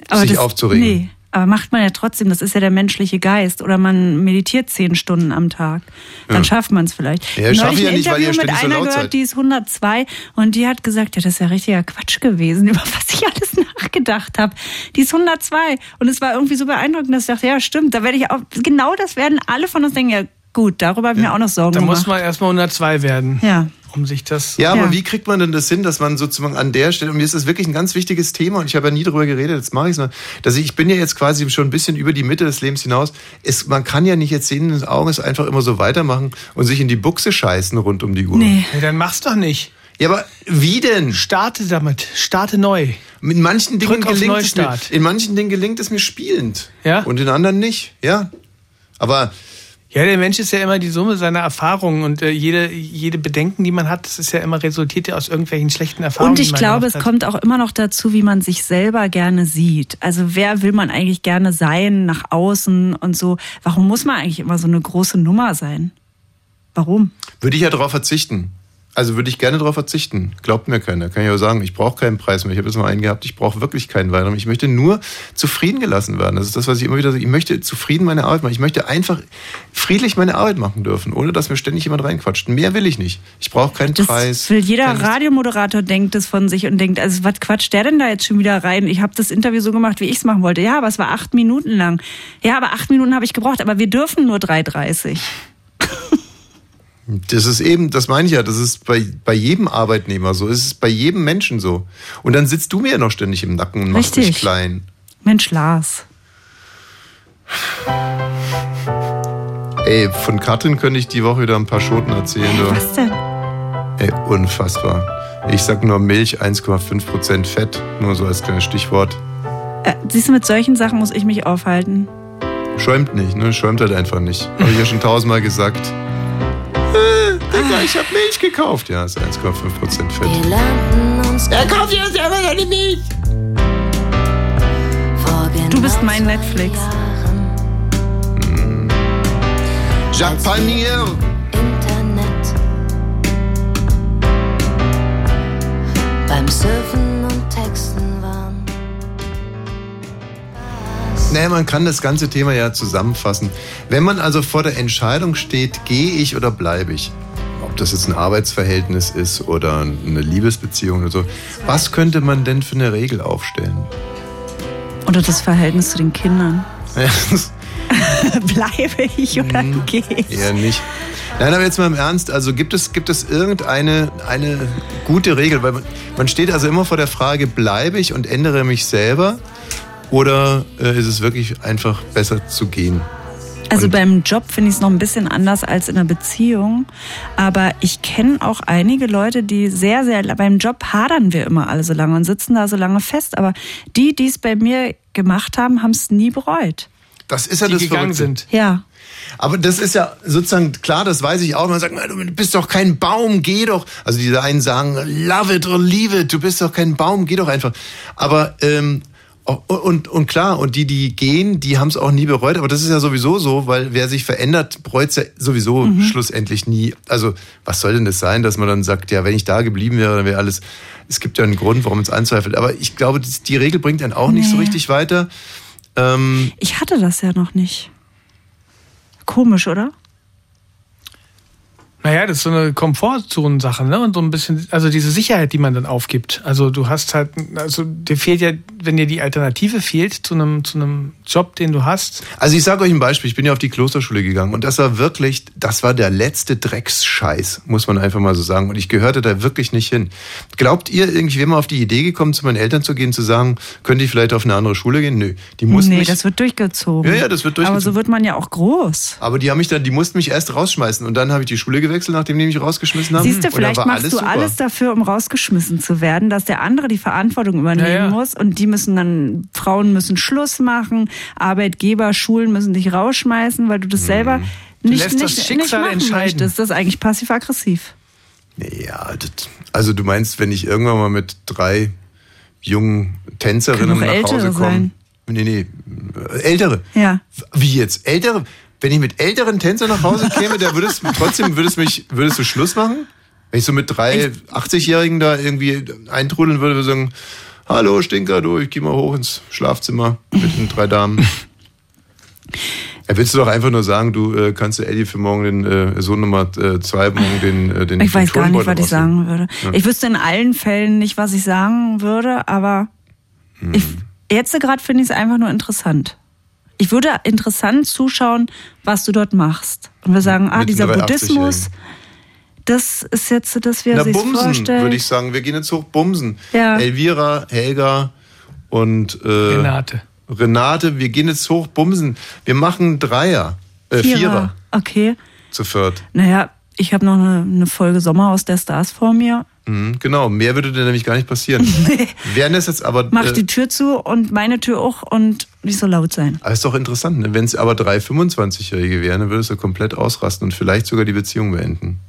aber sich aufzuregen. Nee. Aber macht man ja trotzdem, das ist ja der menschliche Geist. Oder man meditiert 10 Stunden am Tag. Dann schafft man es vielleicht. Ja, schaffe ich ja nicht, weil ihr ständig so laut seid. Ich habe ein Interview mit einer gehört, die ist 102 und die hat gesagt, ja, das ist ja richtiger Quatsch gewesen, über was ich alles nachgedacht habe. Die ist 102 und es war irgendwie so beeindruckend, dass ich dachte, ja stimmt, da werde ich auch, genau das werden alle von uns denken, ja gut, darüber habe ich mir auch noch Sorgen gemacht. Da muss man erstmal 102 werden. Ja. Um sich das. Ja, aber wie kriegt man denn das hin, dass man sozusagen an der Stelle, und mir ist das wirklich ein ganz wichtiges Thema und ich habe ja nie darüber geredet, jetzt mache ich es mal, dass ich bin ja jetzt quasi schon ein bisschen über die Mitte des Lebens hinaus, man kann ja nicht jetzt sehenden Auges einfach immer so weitermachen und sich in die Buchse scheißen rund um die Uhr. Nee, dann mach's doch nicht. Ja, aber wie denn? Starte damit, starte neu. In manchen Dingen gelingt es mir spielend und in anderen nicht, aber... Ja, der Mensch ist ja immer die Summe seiner Erfahrungen und jede Bedenken, die man hat, das ist ja immer resultiert ja aus irgendwelchen schlechten Erfahrungen. Und ich glaube, es kommt auch immer noch dazu, wie man sich selber gerne sieht. Also wer will man eigentlich gerne sein nach außen und so? Warum muss man eigentlich immer so eine große Nummer sein? Warum? Würde ich ja darauf verzichten. Also würde ich gerne darauf verzichten. Glaubt mir keiner. Kann ich auch sagen, ich brauche keinen Preis mehr. Ich habe jetzt mal einen gehabt, ich brauche wirklich keinen weiteren. Ich möchte nur zufrieden gelassen werden. Das ist das, was ich immer wieder sage. Ich möchte zufrieden meine Arbeit machen. Ich möchte einfach friedlich meine Arbeit machen dürfen, ohne dass mir ständig jemand reinquatscht. Mehr will ich nicht. Ich brauche keinen Preis. Will jeder Radiomoderator denkt das von sich und denkt, also was quatscht der denn da jetzt schon wieder rein? Ich habe das Interview so gemacht, wie ich es machen wollte. Ja, aber es war 8 Minuten lang. Ja, aber 8 Minuten habe ich gebraucht. Aber wir dürfen nur 3,30. Das ist eben, das meine ich ja, das ist bei jedem Arbeitnehmer so, es ist bei jedem Menschen so. Und dann sitzt du mir ja noch ständig im Nacken und machst mich klein. Mensch, Lars. Ey, von Katrin könnte ich die Woche wieder ein paar Schoten erzählen. Oder? Was denn? Ey, unfassbar. Ich sag nur Milch, 1,5% Fett, nur so als kleines Stichwort. Siehst du, mit solchen Sachen muss ich mich aufhalten. Schäumt nicht, ne? Schäumt halt einfach nicht. Habe ich ja schon 1000-mal gesagt. Ich hab Milch gekauft. Ja, ist 1,5% Fett. Er kauft ja selber seine Milch. Du bist mein Netflix. Japanier. Internet. Beim Surfen und Texten waren. Nee, man kann das ganze Thema ja zusammenfassen. Wenn man also vor der Entscheidung steht, gehe ich oder bleibe ich? Ob das jetzt ein Arbeitsverhältnis ist oder eine Liebesbeziehung oder so. Was könnte man denn für eine Regel aufstellen? Oder das Verhältnis zu den Kindern. Bleibe ich oder gehe ich? Eher nicht. Nein, aber jetzt mal im Ernst. Also gibt es irgendeine gute Regel? Weil man steht also immer vor der Frage, bleibe ich und ändere mich selber? Oder ist es wirklich einfach besser zu gehen? Also beim Job finde ich es noch ein bisschen anders als in einer Beziehung. Aber ich kenne auch einige Leute, die sehr, sehr... Beim Job hadern wir immer alle so lange und sitzen da so lange fest. Aber die es bei mir gemacht haben, haben es nie bereut. Das ist ja das Verrückte. Die gegangen sind. Ja. Aber das ist ja sozusagen, klar, das weiß ich auch. Man sagt, du bist doch kein Baum, geh doch. Also die einen sagen, love it or leave it, du bist doch kein Baum, geh doch einfach. Aber... Und klar, und die gehen, die haben es auch nie bereut, aber das ist ja sowieso so, weil wer sich verändert, bereut es ja sowieso schlussendlich nie. Also was soll denn das sein, dass man dann sagt, ja, wenn ich da geblieben wäre, dann wäre alles... es gibt ja einen Grund, warum man es anzweifelt. Aber ich glaube, die Regel bringt einen auch nicht so richtig weiter. Ich hatte das ja noch nicht. Komisch, oder? Naja, das ist so eine Komfortzonensache, ne? Und so ein bisschen, also diese Sicherheit, die man dann aufgibt. Also du hast halt, also dir fehlt ja, wenn dir die Alternative fehlt zu einem Job, den du hast. Also ich sage euch ein Beispiel, ich bin ja auf die Klosterschule gegangen und das war der letzte Drecksscheiß, muss man einfach mal so sagen. Und ich gehörte da wirklich nicht hin. Glaubt ihr, irgendwie wäre mal auf die Idee gekommen, zu meinen Eltern zu gehen, zu sagen, könnte ich vielleicht auf eine andere Schule gehen? Nö, die mussten mich... Nee, das wird durchgezogen. Ja, das wird durchgezogen. Aber so wird man ja auch groß. Aber die mussten mich erst rausschmeißen und dann habe ich die Schule gewechselt. Nachdem die mich rausgeschmissen haben. Siehst du, vielleicht machst du alles dafür, um rausgeschmissen zu werden, dass der andere die Verantwortung übernehmen muss und die müssen dann, Frauen müssen Schluss machen, Arbeitgeber, Schulen müssen dich rausschmeißen, weil du das selber nicht machen möchtest. Das ist eigentlich passiv-aggressiv. Ja, also du meinst, wenn ich irgendwann mal mit 3 jungen Tänzerinnen nach Hause komme? Nee, Ältere. Ja. Wie jetzt? Ältere? Wenn ich mit älteren Tänzern nach Hause käme, da würdest du Schluss machen? Wenn ich so mit 3 80-Jährigen da irgendwie eintrudeln würde, würde ich sagen, hallo Stinker, du, ich geh mal hoch ins Schlafzimmer mit den 3 Damen. Ja, willst du doch einfach nur sagen, du kannst du Eddie für morgen den Sohn Nummer 2 morgen den Ich weiß gar nicht, was ich sagen würde. Ja. Ich wüsste in allen Fällen nicht, was ich sagen würde, aber jetzt gerade finde ich es einfach nur interessant. Ich würde interessant zuschauen, was du dort machst. Und wir sagen, dieser Buddhismus, das ist jetzt, dass wir sich vorstellen. Bumsen, würde ich sagen. Wir gehen jetzt hoch bumsen. Ja. Elvira, Helga und Renate. Renate, wir gehen jetzt hoch bumsen. Wir machen Vierer. Okay. Zu viert. Naja, ich habe noch eine Folge Sommerhaus der Stars vor mir. Genau, mehr würde dir nämlich gar nicht passieren. Wären das jetzt aber... Mach die Tür zu und meine Tür auch und nicht so laut sein. Aber ist doch interessant, ne? Wenn es aber 3 25-Jährige wären, dann würdest du komplett ausrasten und vielleicht sogar die Beziehung beenden.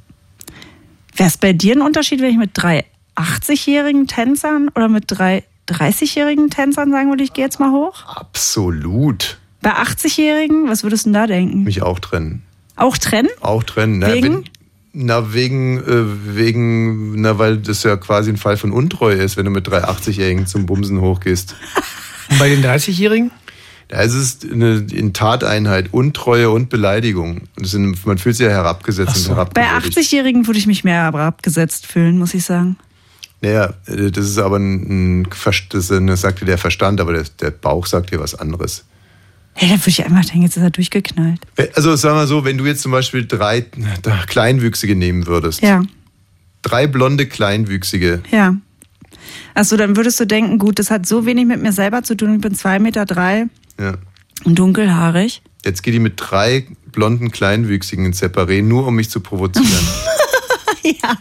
Wäre es bei dir ein Unterschied, wenn ich mit 3 80-jährigen Tänzern oder mit 3 30-jährigen Tänzern sagen würde, ich gehe jetzt mal hoch? Absolut. Bei 80-Jährigen, was würdest du denn da denken? Mich auch trennen. Auch trennen? Auch trennen. Naja, wegen? Weil das ja quasi ein Fall von Untreue ist, wenn du mit 3 80-Jährigen zum Bumsen hochgehst. Und bei den 30-Jährigen? Da ist es in Tateinheit, Untreue und Beleidigung. Man fühlt sich ja herabgesetzt und herabgewürdigt. Bei 80-Jährigen würde ich mich mehr herabgesetzt fühlen, muss ich sagen. Naja, das ist aber das sagt dir der Verstand, aber der Bauch sagt dir was anderes. Hey, da würde ich einfach denken, jetzt ist er durchgeknallt. Also sagen wir so, wenn du jetzt zum Beispiel 3 Kleinwüchsige nehmen würdest. Ja. 3 blonde Kleinwüchsige. Ja. Achso, dann würdest du denken, gut, das hat so wenig mit mir selber zu tun, ich bin 2,3 Meter und dunkelhaarig. Jetzt geht die mit 3 blonden Kleinwüchsigen ins Separé, nur um mich zu provozieren. Ja.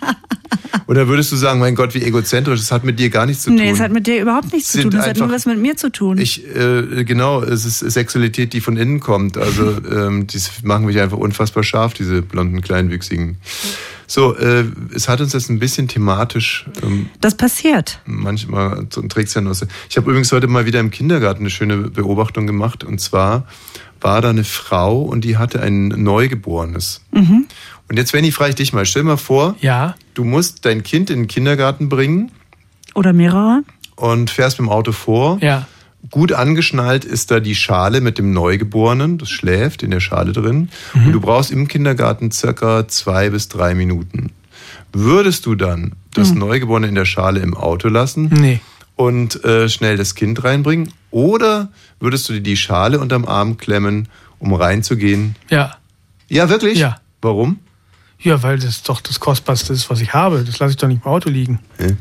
Oder würdest du sagen, mein Gott, wie egozentrisch, das hat mit dir gar nichts zu tun. Nee, es hat mit dir überhaupt nichts zu tun, das hat nur was mit mir zu tun. Genau, es ist Sexualität, die von innen kommt. Also die machen mich einfach unfassbar scharf, diese blonden Kleinwüchsigen. So, es hat uns das ein bisschen thematisch... das passiert. Manchmal trägt es ja noch so. Ich habe übrigens heute mal wieder im Kindergarten eine schöne Beobachtung gemacht. Und zwar war da eine Frau und die hatte ein Neugeborenes. Mhm. Und jetzt, Wenni, frage ich dich mal. Stell dir mal vor, du musst dein Kind in den Kindergarten bringen. Oder mehrere. Und fährst mit dem Auto vor. Ja. Gut angeschnallt ist da die Schale mit dem Neugeborenen. Das schläft in der Schale drin. Mhm. Und du brauchst im Kindergarten circa 2 bis 3 Minuten. Würdest du dann das Neugeborene in der Schale im Auto lassen? Nee. Und schnell das Kind reinbringen? Oder würdest du dir die Schale unterm Arm klemmen, um reinzugehen? Ja. Ja, wirklich? Ja. Warum? Ja, weil das doch das Kostbarste ist, was ich habe. Das lasse ich doch nicht im Auto liegen. Okay.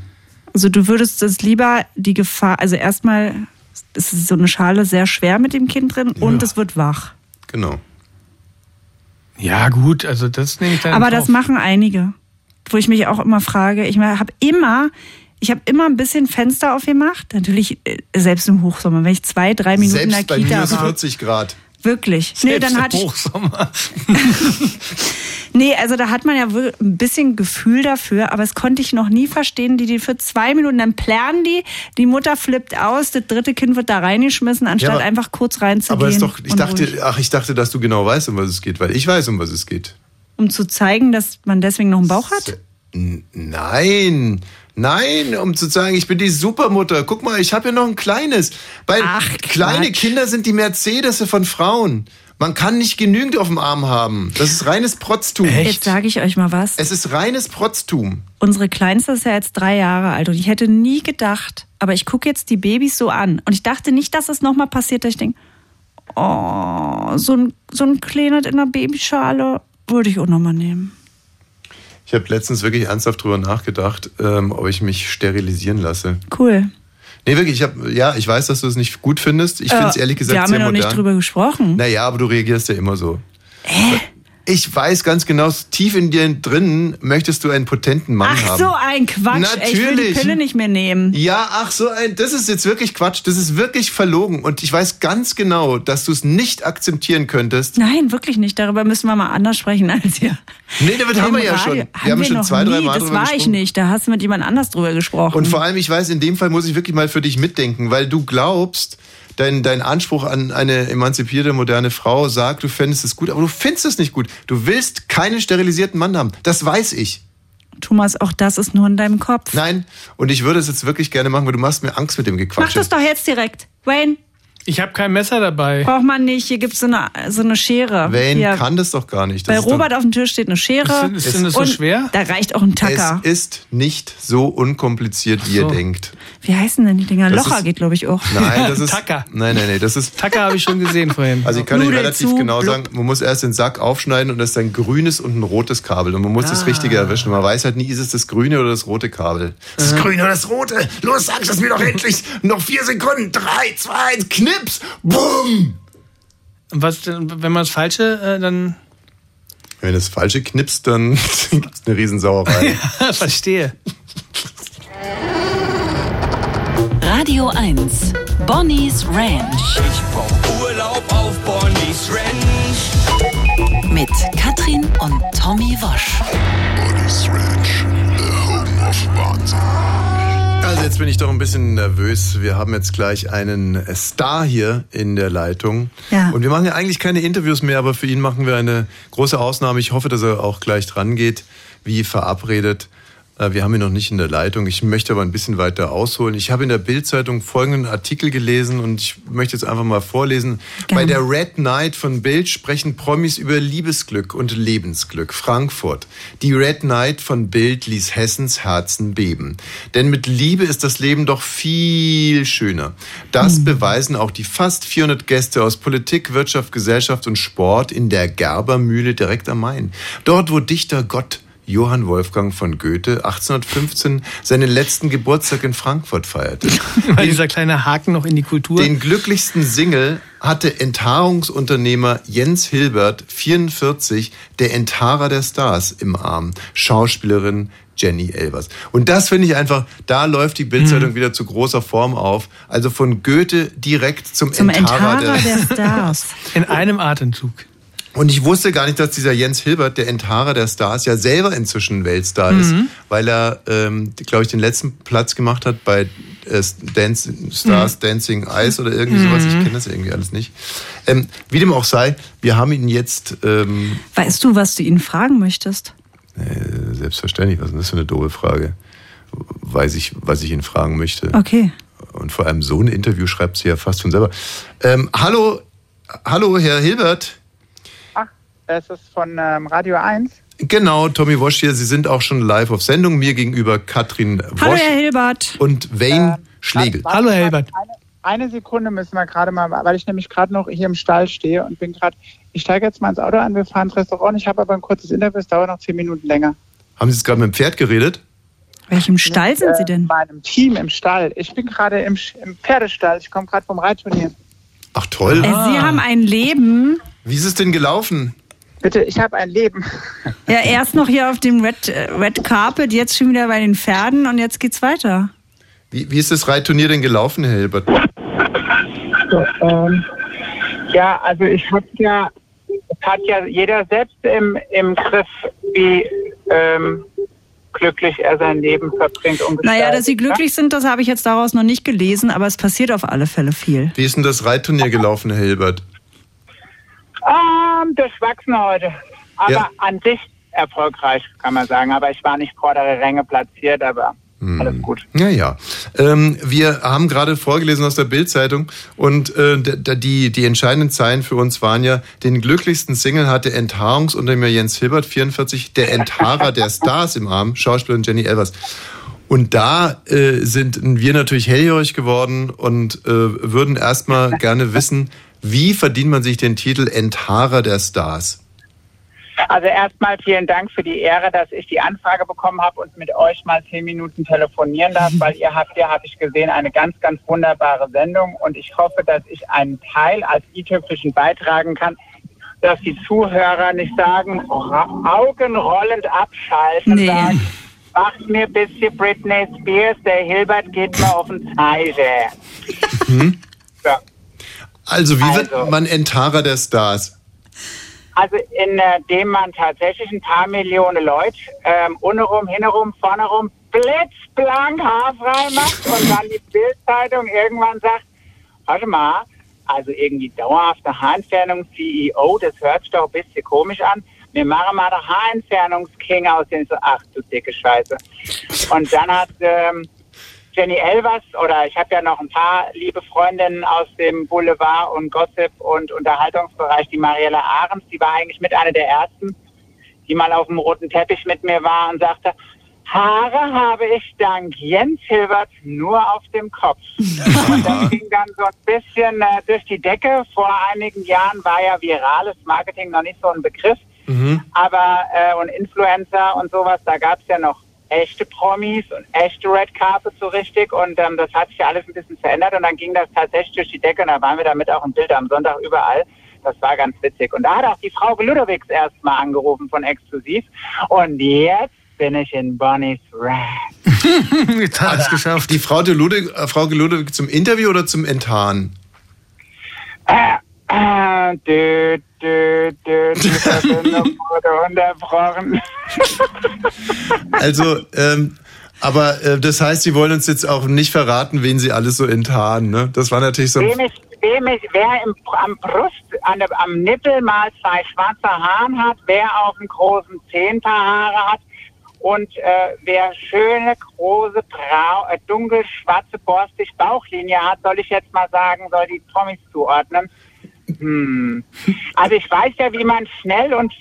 Also du würdest das lieber die Gefahr, also erstmal ist so eine Schale sehr schwer mit dem Kind drin und es wird wach. Genau. Ja gut, also das nehme ich dann aber das machen einige, wo ich mich auch immer frage. Ich habe immer ein bisschen Fenster aufgemacht, natürlich selbst im Hochsommer, wenn ich 2-3 Minuten selbst in der Kita war. Selbst bei minus 40 Grad. Wirklich. Selbst dann hatte Hochsommer. Nee, also da hat man ja wohl ein bisschen Gefühl dafür, aber das konnte ich noch nie verstehen, die für 2 Minuten, dann plären die Mutter flippt aus, das dritte Kind wird da reingeschmissen, anstatt einfach kurz reinzugehen. Aber ist doch, ich dachte, dass du genau weißt, um was es geht, weil ich weiß, um was es geht. Um zu zeigen, dass man deswegen noch einen Bauch hat? Nein, Nein, um zu sagen, ich bin die Supermutter. Guck mal, ich habe hier noch ein kleines. Weil kleine Kinder sind die Mercedes von Frauen. Man kann nicht genügend auf dem Arm haben. Das ist reines Protztum. Echt? Jetzt sage ich euch mal was. Es ist reines Protztum. Unsere Kleinste ist ja jetzt 3 Jahre alt und ich hätte nie gedacht, aber ich gucke jetzt die Babys so an und ich dachte nicht, dass es nochmal passiert, dass ich denke, oh, so ein Kleinert in der Babyschale würde ich auch nochmal nehmen. Ich habe letztens wirklich ernsthaft drüber nachgedacht, ob ich mich sterilisieren lasse. Cool. Nee, wirklich, ich weiß, dass du es nicht gut findest. Ich finde es ehrlich gesagt sehr modern. Wir haben ja noch nicht drüber gesprochen. Naja, aber du reagierst ja immer so. Ich weiß ganz genau, tief in dir drin möchtest du einen potenten Mann haben. Ach so, ein Quatsch. Natürlich. Ey, ich will die Pille nicht mehr nehmen. Ja, das ist jetzt wirklich Quatsch. Das ist wirklich verlogen. Und ich weiß ganz genau, dass du es nicht akzeptieren könntest. Nein, wirklich nicht. Darüber müssen wir mal anders sprechen als hier. Nee, damit haben wir ja schon. Wir haben schon 2-3 Mal drüber gesprochen. Das war ich nicht. Da hast du mit jemand anders drüber gesprochen. Und vor allem, ich weiß, in dem Fall muss ich wirklich mal für dich mitdenken, weil du glaubst, dein Anspruch an eine emanzipierte, moderne Frau sagt, du fändest es gut, aber du findest es nicht gut. Du willst keinen sterilisierten Mann haben. Das weiß ich. Thomas, auch das ist nur in deinem Kopf. Nein, und ich würde es jetzt wirklich gerne machen, weil du machst mir Angst mit dem Gequatsch. Mach das doch jetzt direkt. Wayne. Ich habe kein Messer dabei. Braucht man nicht. Hier gibt es so eine Schere. Wayne kann das doch gar nicht. Bei Robert auf dem Tisch steht eine Schere. Ist denn das so schwer? Da reicht auch ein Tacker. Es ist nicht so unkompliziert, wie ihr denkt. Wie heißen denn die Dinger? Locher geht, glaube ich, auch. Nein, das ist Tacker. Nein, das ist Tacker habe ich schon gesehen vorhin. Also ich kann euch relativ genau sagen, man muss erst den Sack aufschneiden und das ist ein grünes und ein rotes Kabel. Und man muss das Richtige erwischen. Man weiß halt nie, ist es das grüne oder das rote Kabel. Das grüne oder das rote? Los, sag das mir doch endlich. Noch 4 Sekunden. 3, 2, 1, knipp. Bumm! Was, wenn man das Falsche, dann... Wenn das Falsche knipst, dann gibt es eine Riesensauerei. Ja, verstehe. Radio 1, Bonny's Ranch. Ich brauch Urlaub auf Bonny's Ranch. Mit Katrin und Tommy Wosch. Bonny's Ranch, the home of Wahnsinn. Also jetzt bin ich doch ein bisschen nervös. Wir haben jetzt gleich einen Star hier in der Leitung. Ja. Und wir machen ja eigentlich keine Interviews mehr, aber für ihn machen wir eine große Ausnahme. Ich hoffe, dass er auch gleich dran geht, wie verabredet. Wir haben ihn noch nicht in der Leitung. Ich möchte aber ein bisschen weiter ausholen. Ich habe in der BILD-Zeitung folgenden Artikel gelesen und ich möchte jetzt einfach mal vorlesen. Gerne. Bei der Red Night von BILD sprechen Promis über Liebesglück und Lebensglück. Frankfurt. Die Red Night von BILD ließ Hessens Herzen beben. Denn mit Liebe ist das Leben doch viel schöner. Das beweisen auch die fast 400 Gäste aus Politik, Wirtschaft, Gesellschaft und Sport in der Gerbermühle direkt am Main. Dort, wo Dichter Johann Wolfgang von Goethe 1815 seinen letzten Geburtstag in Frankfurt feierte. Weil dieser kleine Haken noch in die Kultur. Den glücklichsten Single hatte Enthaarungsunternehmer Jens Hilbert, 44, der Enthaarer der Stars im Arm, Schauspielerin Jenny Elvers. Und das finde ich einfach, da läuft die Bildzeitung wieder zu großer Form auf. Also von Goethe direkt zum Enthaarer der Stars. In einem Atemzug. Und ich wusste gar nicht, dass dieser Jens Hilbert, der Enthaarer der Stars, ja selber inzwischen Weltstar ist, weil er, glaube ich, den letzten Platz gemacht hat bei Stars Dancing Ice oder irgendwie sowas. Ich kenne das irgendwie alles nicht. Wie dem auch sei, wir haben ihn jetzt... weißt du, was du ihn fragen möchtest? Selbstverständlich. Was ist das für eine doofe Frage? Weiß ich, was ich ihn fragen möchte. Okay. Und vor allem so ein Interview schreibt sie ja fast von selber. Hallo, Herr Hilbert. Es ist von Radio 1. Genau, Tommy Wosch hier. Sie sind auch schon live auf Sendung. Mir gegenüber Katrin Wosch. Hallo, Herr Hilbert. Und Wayne Schlegel. Hallo, Herr Hilbert. Eine Sekunde müssen wir gerade mal, weil ich nämlich gerade noch hier im Stall stehe und ich steige jetzt mal ins Auto an, wir fahren ins Restaurant. Ich habe aber ein kurzes Interview, es dauert noch 10 Minuten länger. Haben Sie jetzt gerade mit dem Pferd geredet? Welchem Stall sind Sie denn? Mit meinem Team im Stall. Ich bin gerade im Pferdestall. Ich komme gerade vom Reitturnier. Ach, toll. Sie haben ein Leben. Wie ist es denn gelaufen? Bitte, ich habe ein Leben. Ja, erst noch hier auf dem Red Carpet, jetzt schon wieder bei den Pferden und jetzt geht's weiter. Wie ist das Reitturnier denn gelaufen, Herr Hilbert? So, ja, also es hat ja jeder selbst im Griff, wie glücklich er sein Leben verbringt. Naja, dass Sie glücklich sind, das habe ich jetzt daraus noch nicht gelesen, aber es passiert auf alle Fälle viel. Wie ist denn das Reitturnier gelaufen, Herr Hilbert? Durchwachsen heute. Aber an sich erfolgreich, kann man sagen. Aber ich war nicht vordere Ränge platziert, aber Alles gut. Ja. Wir haben gerade vorgelesen aus der BILD-Zeitung und die entscheidenden Zeilen für uns waren ja, den glücklichsten Single hat der Enthaarungsunternehmer Jens Hilbert, 44, der Enthaarer der Stars im Arm, Schauspielerin Jenny Elvers. Und da sind wir natürlich hellhörig geworden und würden erstmal gerne wissen, wie verdient man sich den Titel Enthaarer der Stars? Also erstmal vielen Dank für die Ehre, dass ich die Anfrage bekommen habe und mit euch mal 10 Minuten telefonieren darf, weil ihr habt ja, habe ich gesehen, eine ganz, ganz wunderbare Sendung und ich hoffe, dass ich einen Teil als i-Tüpfelchen beitragen kann, dass die Zuhörer nicht sagen, augenrollend abschalten, sagen, mach mir ein bisschen Britney Spears, der Hilbert geht mir auf den Zeiger. So. Also wie wird man Enthaarer der Stars? Also indem man tatsächlich ein paar Millionen Leute untenrum, hintenrum, vornerum blitzblank haarfrei macht und dann die Bild-Zeitung irgendwann sagt, warte mal, also irgendwie dauerhafte Haarentfernung CEO, das hört sich doch ein bisschen komisch an. Wir machen mal eine Haarentfernungsking aus den so, ach du dicke Scheiße. Und dann hat Jenny Elvers, oder ich habe ja noch ein paar liebe Freundinnen aus dem Boulevard und Gossip und Unterhaltungsbereich, die Mariella Ahrens, die war eigentlich mit einer der ersten, die mal auf dem roten Teppich mit mir war und sagte, Haare habe ich dank Jens Hilbert nur auf dem Kopf. Und das ging dann so ein bisschen durch die Decke. Vor einigen Jahren war ja virales Marketing noch nicht so ein Begriff, aber und Influencer und sowas, da gab es ja noch echte Promis und echte Red Carpet so richtig und das hat sich alles ein bisschen verändert und dann ging das tatsächlich durch die Decke und da waren wir damit auch im Bild am Sonntag überall. Das war ganz witzig und da hat auch die Frau Ludwigs erstmal angerufen von Exklusiv und jetzt bin ich in Bonny's Ranch. Da hat's geschafft. Die Frau Ludwig zum Interview oder zum Enthaaren? Also, aber das heißt, Sie wollen uns jetzt auch nicht verraten, wen Sie alles so enthaaren, ne? Das war natürlich so. Wer am Brust, am Nippel mal 2 schwarze Haare hat, wer auf dem großen 10 Paar Haare hat und wer schöne, große, dunkelschwarze, borstig Bauchlinie hat, soll ich jetzt mal sagen, soll die Promis zuordnen. Also ich weiß ja, wie man schnell und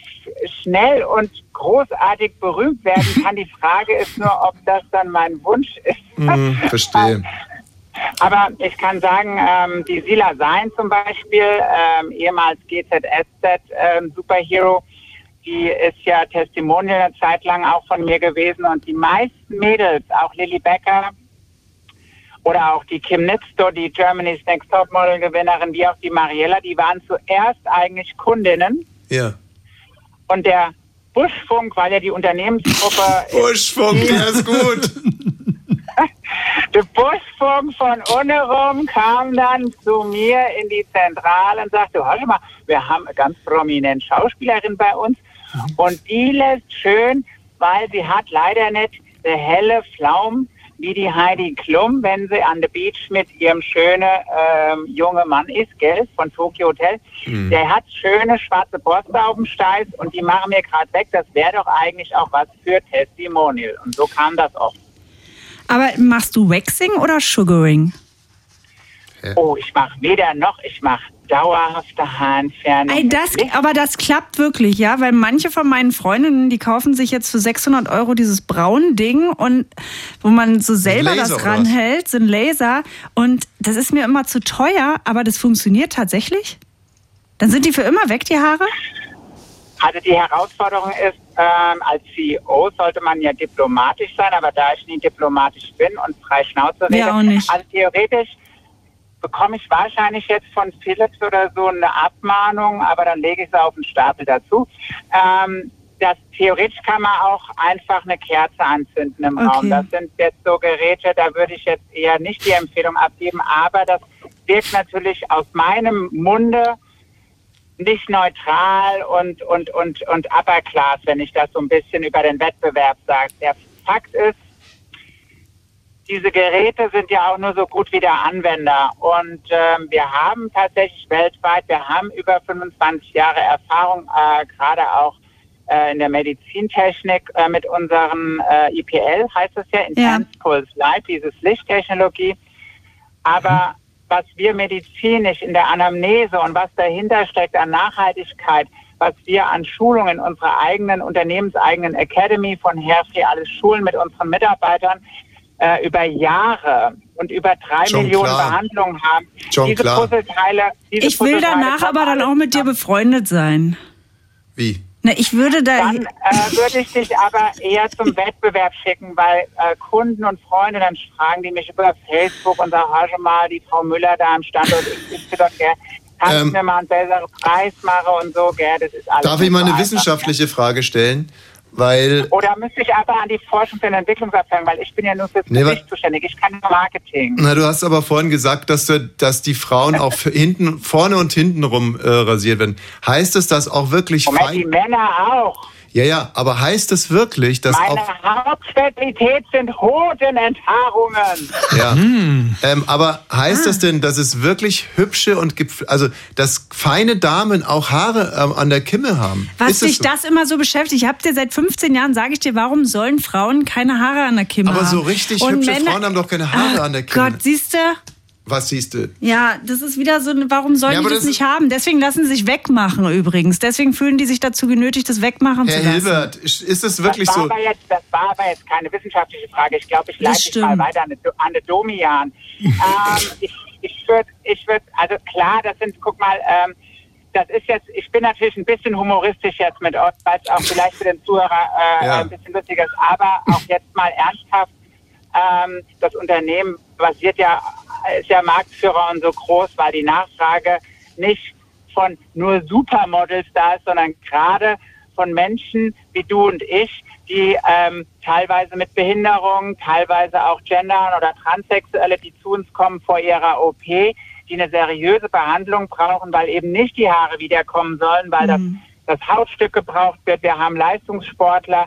großartig berühmt werden kann. Die Frage ist nur, ob das dann mein Wunsch ist. Verstehe. Aber ich kann sagen, die Sila Sein zum Beispiel, ehemals GZSZ-Superhero, die ist ja Testimonial eine Zeit lang auch von mir gewesen. Und die meisten Mädels, auch Lilly Becker, oder auch die Kim Nitzdo, die Germany's Next Topmodel-Gewinnerin, wie auch die Mariella, die waren zuerst eigentlich Kundinnen. Ja. Und der Buschfunk, weil ja die Unternehmensgruppe... Buschfunk, der ist gut! Der Buschfunk von untenrum kam dann zu mir in die Zentrale und sagte, hör mal, wir haben eine ganz prominente Schauspielerin bei uns und die lässt schön, weil sie hat leider nicht eine helle Pflaume, wie die Heidi Klum, wenn sie an der Beach mit ihrem schönen jungen Mann ist, gell, von Tokyo Hotel. Der hat schöne schwarze Borste auf dem Steiß und die machen wir gerade weg. Das wäre doch eigentlich auch was für Testimonial. Und so kam das auch. Aber machst du Waxing oder Sugaring? Oh, ich mache weder noch, ich mache dauerhafte Haarentfernung. Aber das klappt wirklich, ja, weil manche von meinen Freundinnen, die kaufen sich jetzt für 600 € dieses braune Ding und wo man so selber das ranhält, so ein Laser und das ist mir immer zu teuer, aber das funktioniert tatsächlich? Dann sind die für immer weg, die Haare? Also die Herausforderung ist, als CEO sollte man ja diplomatisch sein, aber da ich nie diplomatisch bin und frei Schnauze rede, ja, auch nicht. Also theoretisch bekomme ich wahrscheinlich jetzt von Philips oder so eine Abmahnung, aber dann lege ich es auf den Stapel dazu. Das theoretisch kann man auch einfach eine Kerze anzünden im Raum. Das sind jetzt so Geräte, da würde ich jetzt eher nicht die Empfehlung abgeben, aber das wirkt natürlich aus meinem Munde nicht neutral und upper class, wenn ich das so ein bisschen über den Wettbewerb sage. Der Fakt ist, diese Geräte sind ja auch nur so gut wie der Anwender und wir haben tatsächlich weltweit, wir haben über 25 Jahre Erfahrung, gerade auch in der Medizintechnik mit unseren IPL, heißt es ja, Intense Pulse Light, dieses Lichttechnologie. Aber was wir medizinisch in der Anamnese und was dahinter steckt an Nachhaltigkeit, was wir an Schulungen in unserer eigenen, unternehmenseigenen Academy von Herfri alles schulen mit unseren Mitarbeitern, über Jahre und über 3 Millionen Behandlungen haben. Ich will danach aber dann auch mit dir befreundet sein. Wie? Na, ich würde dann würde ich dich aber eher zum Wettbewerb schicken, weil Kunden und Freunde dann fragen, die mich über Facebook und sagen, hör mal, die Frau Müller da am Standort XY, kannst du mir mal einen besseren Preis machen und so, gell, das ist alles. Darf ich mal eine wissenschaftliche Frage stellen? Weil oder müsste ich einfach an die Forschungs- und Entwicklungsabteilung, weil ich bin ja nur fürs Gesicht zuständig, ich kann nur Marketing. Na, du hast aber vorhin gesagt, dass die Frauen auch hinten, vorne und hinten rum rasiert werden. Heißt es, dass auch wirklich fein... die Männer auch. Ja, ja, aber heißt es wirklich, dass meine Hauptfertilität sind Hodenenthaarungen. Ja, aber heißt das denn, dass es wirklich hübsche und also dass feine Damen auch Haare an der Kimme haben? Was dich das immer so beschäftigt, ich hab dir seit 15 Jahren, sage ich dir, warum sollen Frauen keine Haare an der Kimme haben? Aber so richtig und hübsche Frauen haben doch keine Haare an der Kimme. Gott, siehst du? Was siehst du? Ja, das ist wieder so, warum sollen die das nicht haben? Deswegen lassen sie sich wegmachen übrigens. Deswegen fühlen die sich dazu genötigt, das wegmachen zu lassen. Herr Hilbert, ist es wirklich so? Das war aber jetzt keine wissenschaftliche Frage. Ich glaube, ich leite mich mal weiter an die Domian. Ich würde, also klar, das sind, guck mal, das ist jetzt, ich bin natürlich ein bisschen humoristisch jetzt mit euch, weil es auch vielleicht für den Zuhörer ein bisschen lustiger ist, aber auch jetzt mal ernsthaft, das Unternehmen basiert ja, ist ja Marktführer und so groß, weil die Nachfrage nicht von nur Supermodels da ist, sondern gerade von Menschen wie du und ich, die teilweise mit Behinderung, teilweise auch Gendern oder Transsexuelle, die zu uns kommen vor ihrer OP, die eine seriöse Behandlung brauchen, weil eben nicht die Haare wiederkommen sollen, weil das Hautstück gebraucht wird. Wir haben Leistungssportler,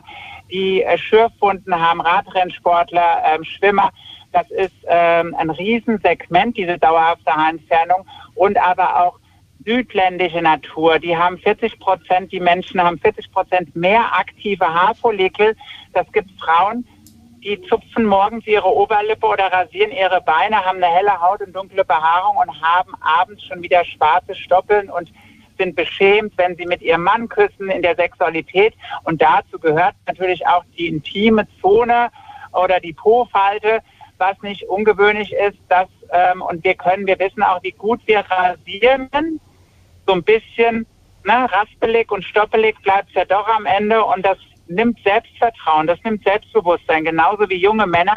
die Schürfwunden haben, Radrennsportler, Schwimmer. Das ist ein Riesensegment, diese dauerhafte Haarentfernung. Und aber auch südländische Natur. Die haben 40%, die Menschen haben 40% mehr aktive Haarfollikel. Das gibt Frauen, die zupfen morgens ihre Oberlippe oder rasieren ihre Beine, haben eine helle Haut und dunkle Behaarung und haben abends schon wieder schwarze Stoppeln und sind beschämt, wenn sie mit ihrem Mann küssen in der Sexualität. Und dazu gehört natürlich auch die intime Zone oder die Po-Falte, was nicht ungewöhnlich ist, dass und wir wissen auch, wie gut wir rasieren, so ein bisschen raspelig und stoppelig bleibt es ja doch am Ende und das nimmt Selbstvertrauen, das nimmt Selbstbewusstsein, genauso wie junge Männer,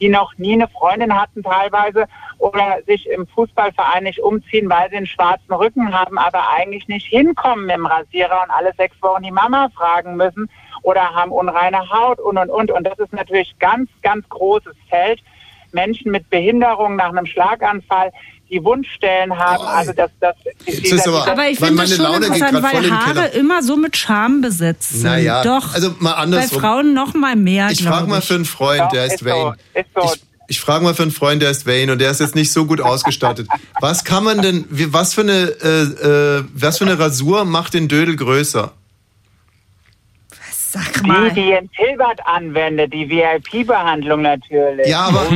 die noch nie eine Freundin hatten teilweise oder sich im Fußballverein nicht umziehen, weil sie einen schwarzen Rücken haben, aber eigentlich nicht hinkommen mit dem Rasierer und alle 6 Wochen die Mama fragen müssen oder haben unreine Haut und. Und das ist natürlich ganz, ganz großes Feld. Menschen mit Behinderung nach einem Schlaganfall, die Wundstellen haben. Also aber ich finde das schon interessant, weil Haare immer so mit Scham besetzt sind. Naja, doch. Also mal andersrum. Bei Frauen noch mal mehr, ich frage mal für einen Freund, der heißt Wayne. Ich frage mal für einen Freund, der heißt Wayne und der ist jetzt nicht so gut ausgestattet. Was kann man denn, was für eine Rasur macht den Dödel größer? Sag mal. Die Jens Hilbert anwendet, die VIP-Behandlung natürlich. Ja, aber,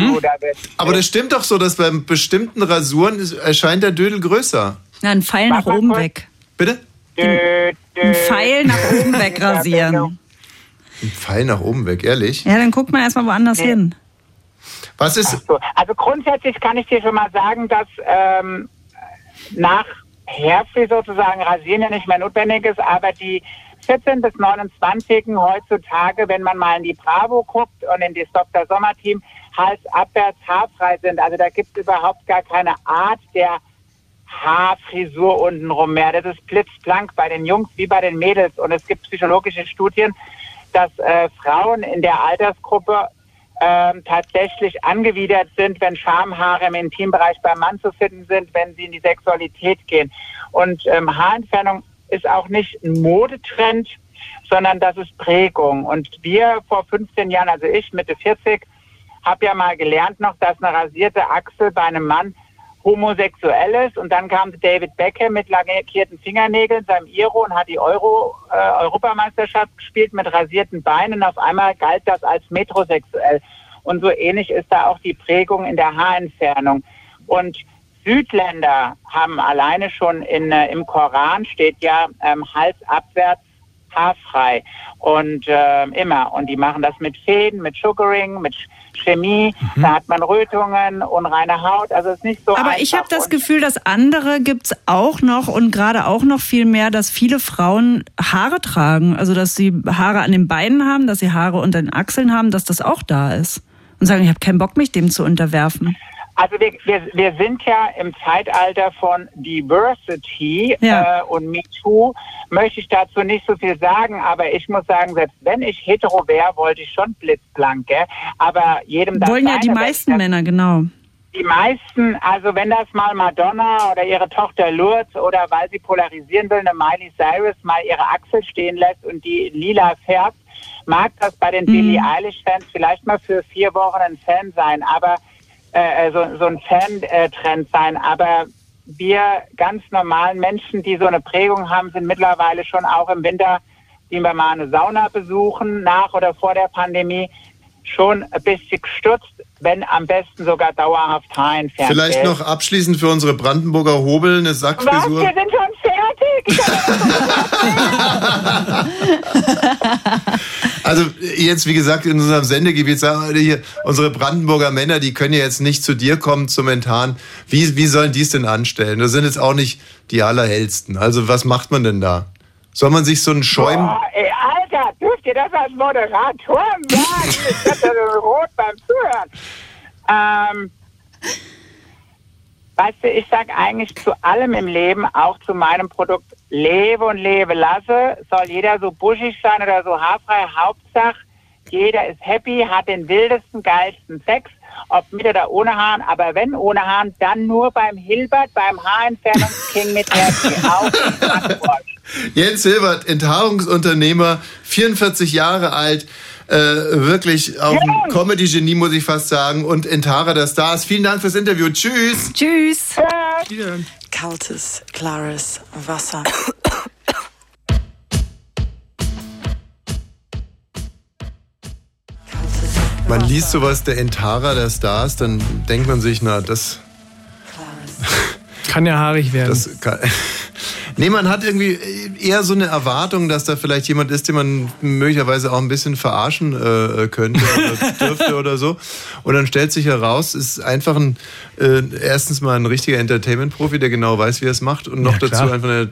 aber das stimmt doch so, dass bei bestimmten Rasuren erscheint der Dödel größer. Na, ein Pfeil nach oben weg. Bitte? Ein Pfeil nach oben weg rasieren. Ein Pfeil nach oben weg, ehrlich? Ja, dann guckt man erstmal woanders hin. Was ist? So. Also grundsätzlich kann ich dir schon mal sagen, dass nach Herfri sozusagen Rasieren ja nicht mehr notwendig ist, aber die 14- bis 29-Jährigen heutzutage, wenn man mal in die Bravo guckt und in das Dr. Sommer-Team, halsabwärts haarfrei sind. Also da gibt es überhaupt gar keine Art der Haarfrisur untenrum mehr. Das ist blitzblank bei den Jungs wie bei den Mädels. Und es gibt psychologische Studien, dass Frauen in der Altersgruppe tatsächlich angewidert sind, wenn Schamhaare im Intimbereich beim Mann zu finden sind, wenn sie in die Sexualität gehen. Und Haarentfernung ist auch nicht ein Modetrend, sondern das ist Prägung. Und wir vor 15 Jahren, also ich Mitte 40, habe ja mal gelernt noch, dass eine rasierte Achsel bei einem Mann Homosexuelles, und dann kam David Beckham mit lackierten Fingernägeln, seinem Iro, und hat die Europameisterschaft gespielt mit rasierten Beinen, und auf einmal galt das als metrosexuell. Und so ähnlich ist da auch die Prägung in der Haarentfernung. Und Südländer haben alleine schon im Koran steht ja halsabwärts haarfrei und immer. Und die machen das mit Fäden, mit Sugaring, mit Chemie. Mhm. Da hat man Rötungen, unreine Haut. Also es ist nicht so einfach. Aber ich habe das Gefühl, das andere gibt es auch noch, und gerade auch noch viel mehr, dass viele Frauen Haare tragen. Also dass sie Haare an den Beinen haben, dass sie Haare unter den Achseln haben, dass das auch da ist. Und sagen, ich habe keinen Bock, mich dem zu unterwerfen. Also wir sind ja im Zeitalter von Diversity, ja. Und MeToo möchte ich dazu nicht so viel sagen, aber ich muss sagen, selbst wenn ich hetero wäre, wollte ich schon blitzblank, gell? Aber jedem das wollen ja die meisten Männer, genau. Die meisten, also wenn das mal Madonna oder ihre Tochter Lourdes oder weil sie polarisieren will, eine Miley Cyrus mal ihre Achsel stehen lässt und die lila färbt, mag das bei den Billie Eilish-Fans vielleicht mal für 4 Wochen ein Fan sein, aber so ein Fan-Trend sein, aber wir ganz normalen Menschen, die so eine Prägung haben, sind mittlerweile schon auch im Winter, die wir mal eine Sauna besuchen, nach oder vor der Pandemie, schon ein bisschen gestürzt, wenn am besten sogar dauerhaft Haarentfernt. Vielleicht noch abschließend für unsere Brandenburger Hobel eine Sackfrisur. Was? Wir sind schon fertig! Also jetzt, wie gesagt, in unserem Sendegebiet, sagen wir hier, unsere Brandenburger Männer, die können ja jetzt nicht zu dir kommen, zum Enttarn. Wie sollen die es denn anstellen? Das sind jetzt auch nicht die allerhellsten. Also was macht man denn da? Soll man sich so einen Schäum... Boah, ey, Alter, dürft ihr das als Moderatoren sagen? Ich werde so rot beim Zuhören. Weißt du, ich sage eigentlich zu allem im Leben, auch zu meinem Produkt, lebe und lebe lasse, soll jeder so buschig sein oder so haarfrei, Hauptsache, jeder ist happy, hat den wildesten, geilsten Sex, ob mit oder ohne Haaren, aber wenn ohne Haaren, dann nur beim Hilbert, beim Haarentfernungsking mit Herzen auf die Antwort. Jens Hilbert, Enthaarungsunternehmer, 44 Jahre alt, wirklich auch ein Comedy-Genie, muss ich fast sagen, und Enthaarer der Stars. Vielen Dank fürs Interview. Tschüss. Tschüss. Kaltes, klares Wasser. Man liest sowas, der Enthaarer der Stars, dann denkt man sich, na, das... kann ja haarig werden. Das kann... Nee, man hat irgendwie eher so eine Erwartung, dass da vielleicht jemand ist, den man möglicherweise auch ein bisschen verarschen könnte oder dürfte oder so. Und dann stellt sich heraus, ist einfach erstens mal ein richtiger Entertainment-Profi, der genau weiß, wie er es macht. Und noch dazu einfach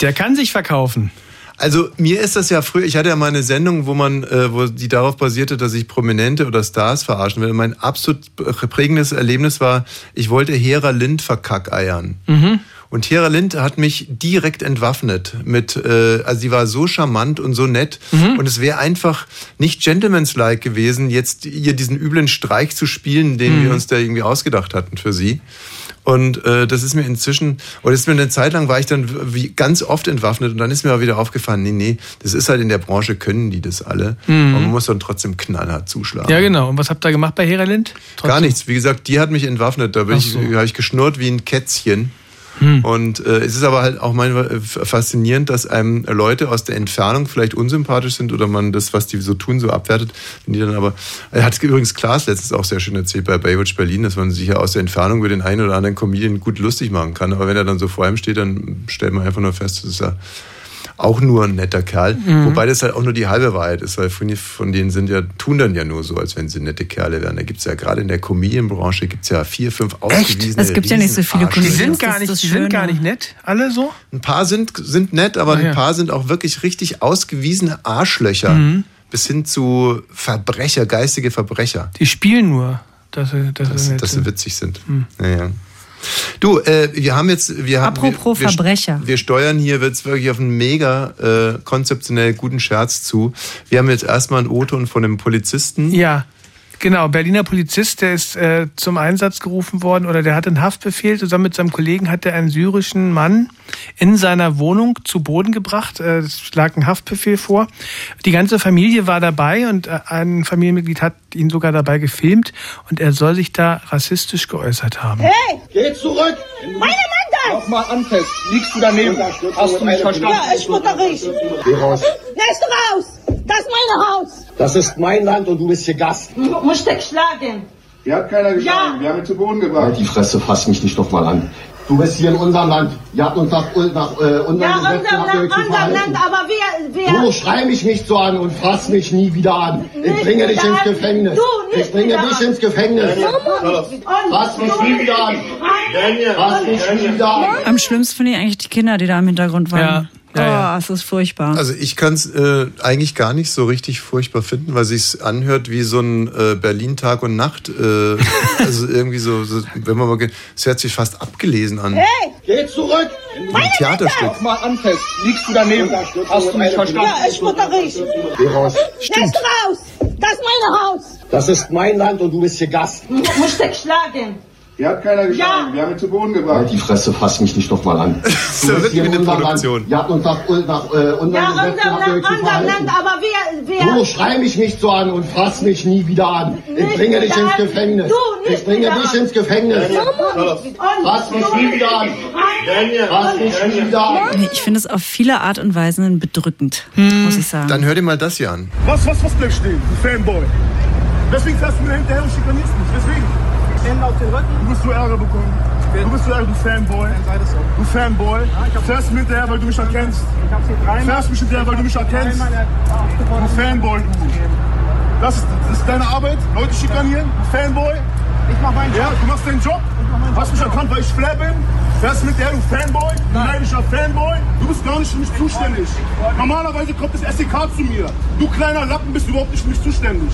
der kann sich verkaufen. Also mir ist das ja früher, ich hatte ja mal eine Sendung, wo die darauf basierte, dass ich Prominente oder Stars verarschen will. Und mein absolut prägendes Erlebnis war, ich wollte Hera Lind verkackeiern. Mhm. Und Hera Lind hat mich direkt entwaffnet mit, also sie war so charmant und so nett, und es wäre einfach nicht gentlemanslike gewesen, jetzt ihr diesen üblen Streich zu spielen, den wir uns da irgendwie ausgedacht hatten für sie. Und das ist mir eine Zeit lang war ich dann ganz oft entwaffnet, und dann ist mir auch wieder aufgefallen, nee, das ist halt in der Branche, können die das alle. Mhm. Und man muss dann trotzdem knallhart zuschlagen. Ja, genau. Und was habt ihr gemacht bei Hera Lind? Trotzdem? Gar nichts. Wie gesagt, die hat mich entwaffnet. Da habe ich geschnurrt wie ein Kätzchen. Hm. Und es ist aber halt auch faszinierend, dass einem Leute aus der Entfernung vielleicht unsympathisch sind oder man das, was die so tun, so abwertet. Wenn die dann aber, hat übrigens Klaas letztens auch sehr schön erzählt bei Baywatch Berlin, dass man sich ja aus der Entfernung über den einen oder anderen Comedian gut lustig machen kann. Aber wenn er dann so vor einem steht, dann stellt man einfach nur fest, das ist ja auch nur ein netter Kerl. Mhm. Wobei das halt auch nur die halbe Wahrheit ist, weil von denen tun dann ja nur so, als wenn sie nette Kerle wären. Da gibt es ja gerade in der Comedienbranche 4, 5 ausgewiesene. Es gibt ja nicht so viele Comedians. Die sind gar nicht nett, alle so? Ein paar sind nett, aber ein paar sind auch wirklich richtig ausgewiesene Arschlöcher. Mhm. Bis hin zu Verbrecher, geistige Verbrecher. Die spielen nur, dass sie witzig sind. Mhm. Naja. Du, apropos Verbrecher. Wir steuern hier jetzt wirklich auf einen mega konzeptionell guten Scherz zu. Wir haben jetzt erstmal einen O-Ton von einem Polizisten. Ja, Genau, Berliner Polizist, der ist zum Einsatz gerufen worden oder der hat einen Haftbefehl. Zusammen mit seinem Kollegen hat er einen syrischen Mann in seiner Wohnung zu Boden gebracht. Es lag ein Haftbefehl vor. Die ganze Familie war dabei und ein Familienmitglied hat ihn sogar dabei gefilmt und er soll sich da rassistisch geäußert haben. Hey! Geh zurück! Meine Mann, das! Nochmal anfest, liegst du daneben? Hast du mich verstanden? Ja, ich wurde richtig. Geh raus. Lässt du raus! Das ist mein Haus! Das ist mein Land und du bist hier Gast. Du musst dich schlagen. Wir haben keiner geschlagen, ja. Wir haben ihn zu Boden gebracht. Halt die Fresse, fass mich nicht nochmal an. Du bist hier in unserem Land. Ihr habt uns nach unserem Land, aber wer... Du, schrei mich nicht so an und fass mich nie wieder an. Ich bringe dich ins Gefängnis. Fass mich nie wieder an. Am schlimmsten finde ich eigentlich die Kinder, die da im Hintergrund waren. Ja. Ja, oh, es ist furchtbar. Also ich kann es eigentlich gar nicht so richtig furchtbar finden, weil sich's anhört wie so ein Berlin-Tag und Nacht. Also irgendwie so, wenn man mal geht, es hört sich fast abgelesen an. Hey! Geh zurück! Ein Theaterstück. Mach mal anfest. Liegst du daneben? Hast du mich verstanden? Ja, ich wurde richtig. Geh raus. Stimmt. Raus! Das ist mein Haus! Das ist mein Land und du bist hier Gast. Du musst dich schlagen. Ihr habt keiner geschlagen, ja. Wir haben ihn zu Boden gebracht. Halt die Fresse, fass mich nicht nochmal an. So wird hier in der Produktion. Ihr habt uns nach unserem Land, aber wer... Du, schrei mich nicht so an und fass mich nie wieder an. Ich bringe dich ins Gefängnis. Fass mich nie wieder an. Ich finde es auf viele Art und Weisen bedrückend, muss ich sagen. Dann hör dir mal das hier an. Was bleibst stehen? Ein Fanboy. Deswegen fährst du mir hinterher und schikanierst mich. Deswegen. Auf den Rücken. Du bist zu Ärger bekommen. Du bist zu Ärger, du Fanboy. Du Fanboy. Fährst mich hinterher, weil du mich erkennst. Du Fanboy. Das ist deine Arbeit, Leute schikanieren. Du Fanboy. Ich mach meinen Job. Ja, du machst deinen Job. Hast mich erkannt, weil ich Flair bin. Fährst mit der, du Fanboy, du neidischer Fanboy. Du bist gar nicht für mich zuständig. Normalerweise kommt das SEK zu mir. Du kleiner Lappen bist überhaupt nicht für mich zuständig.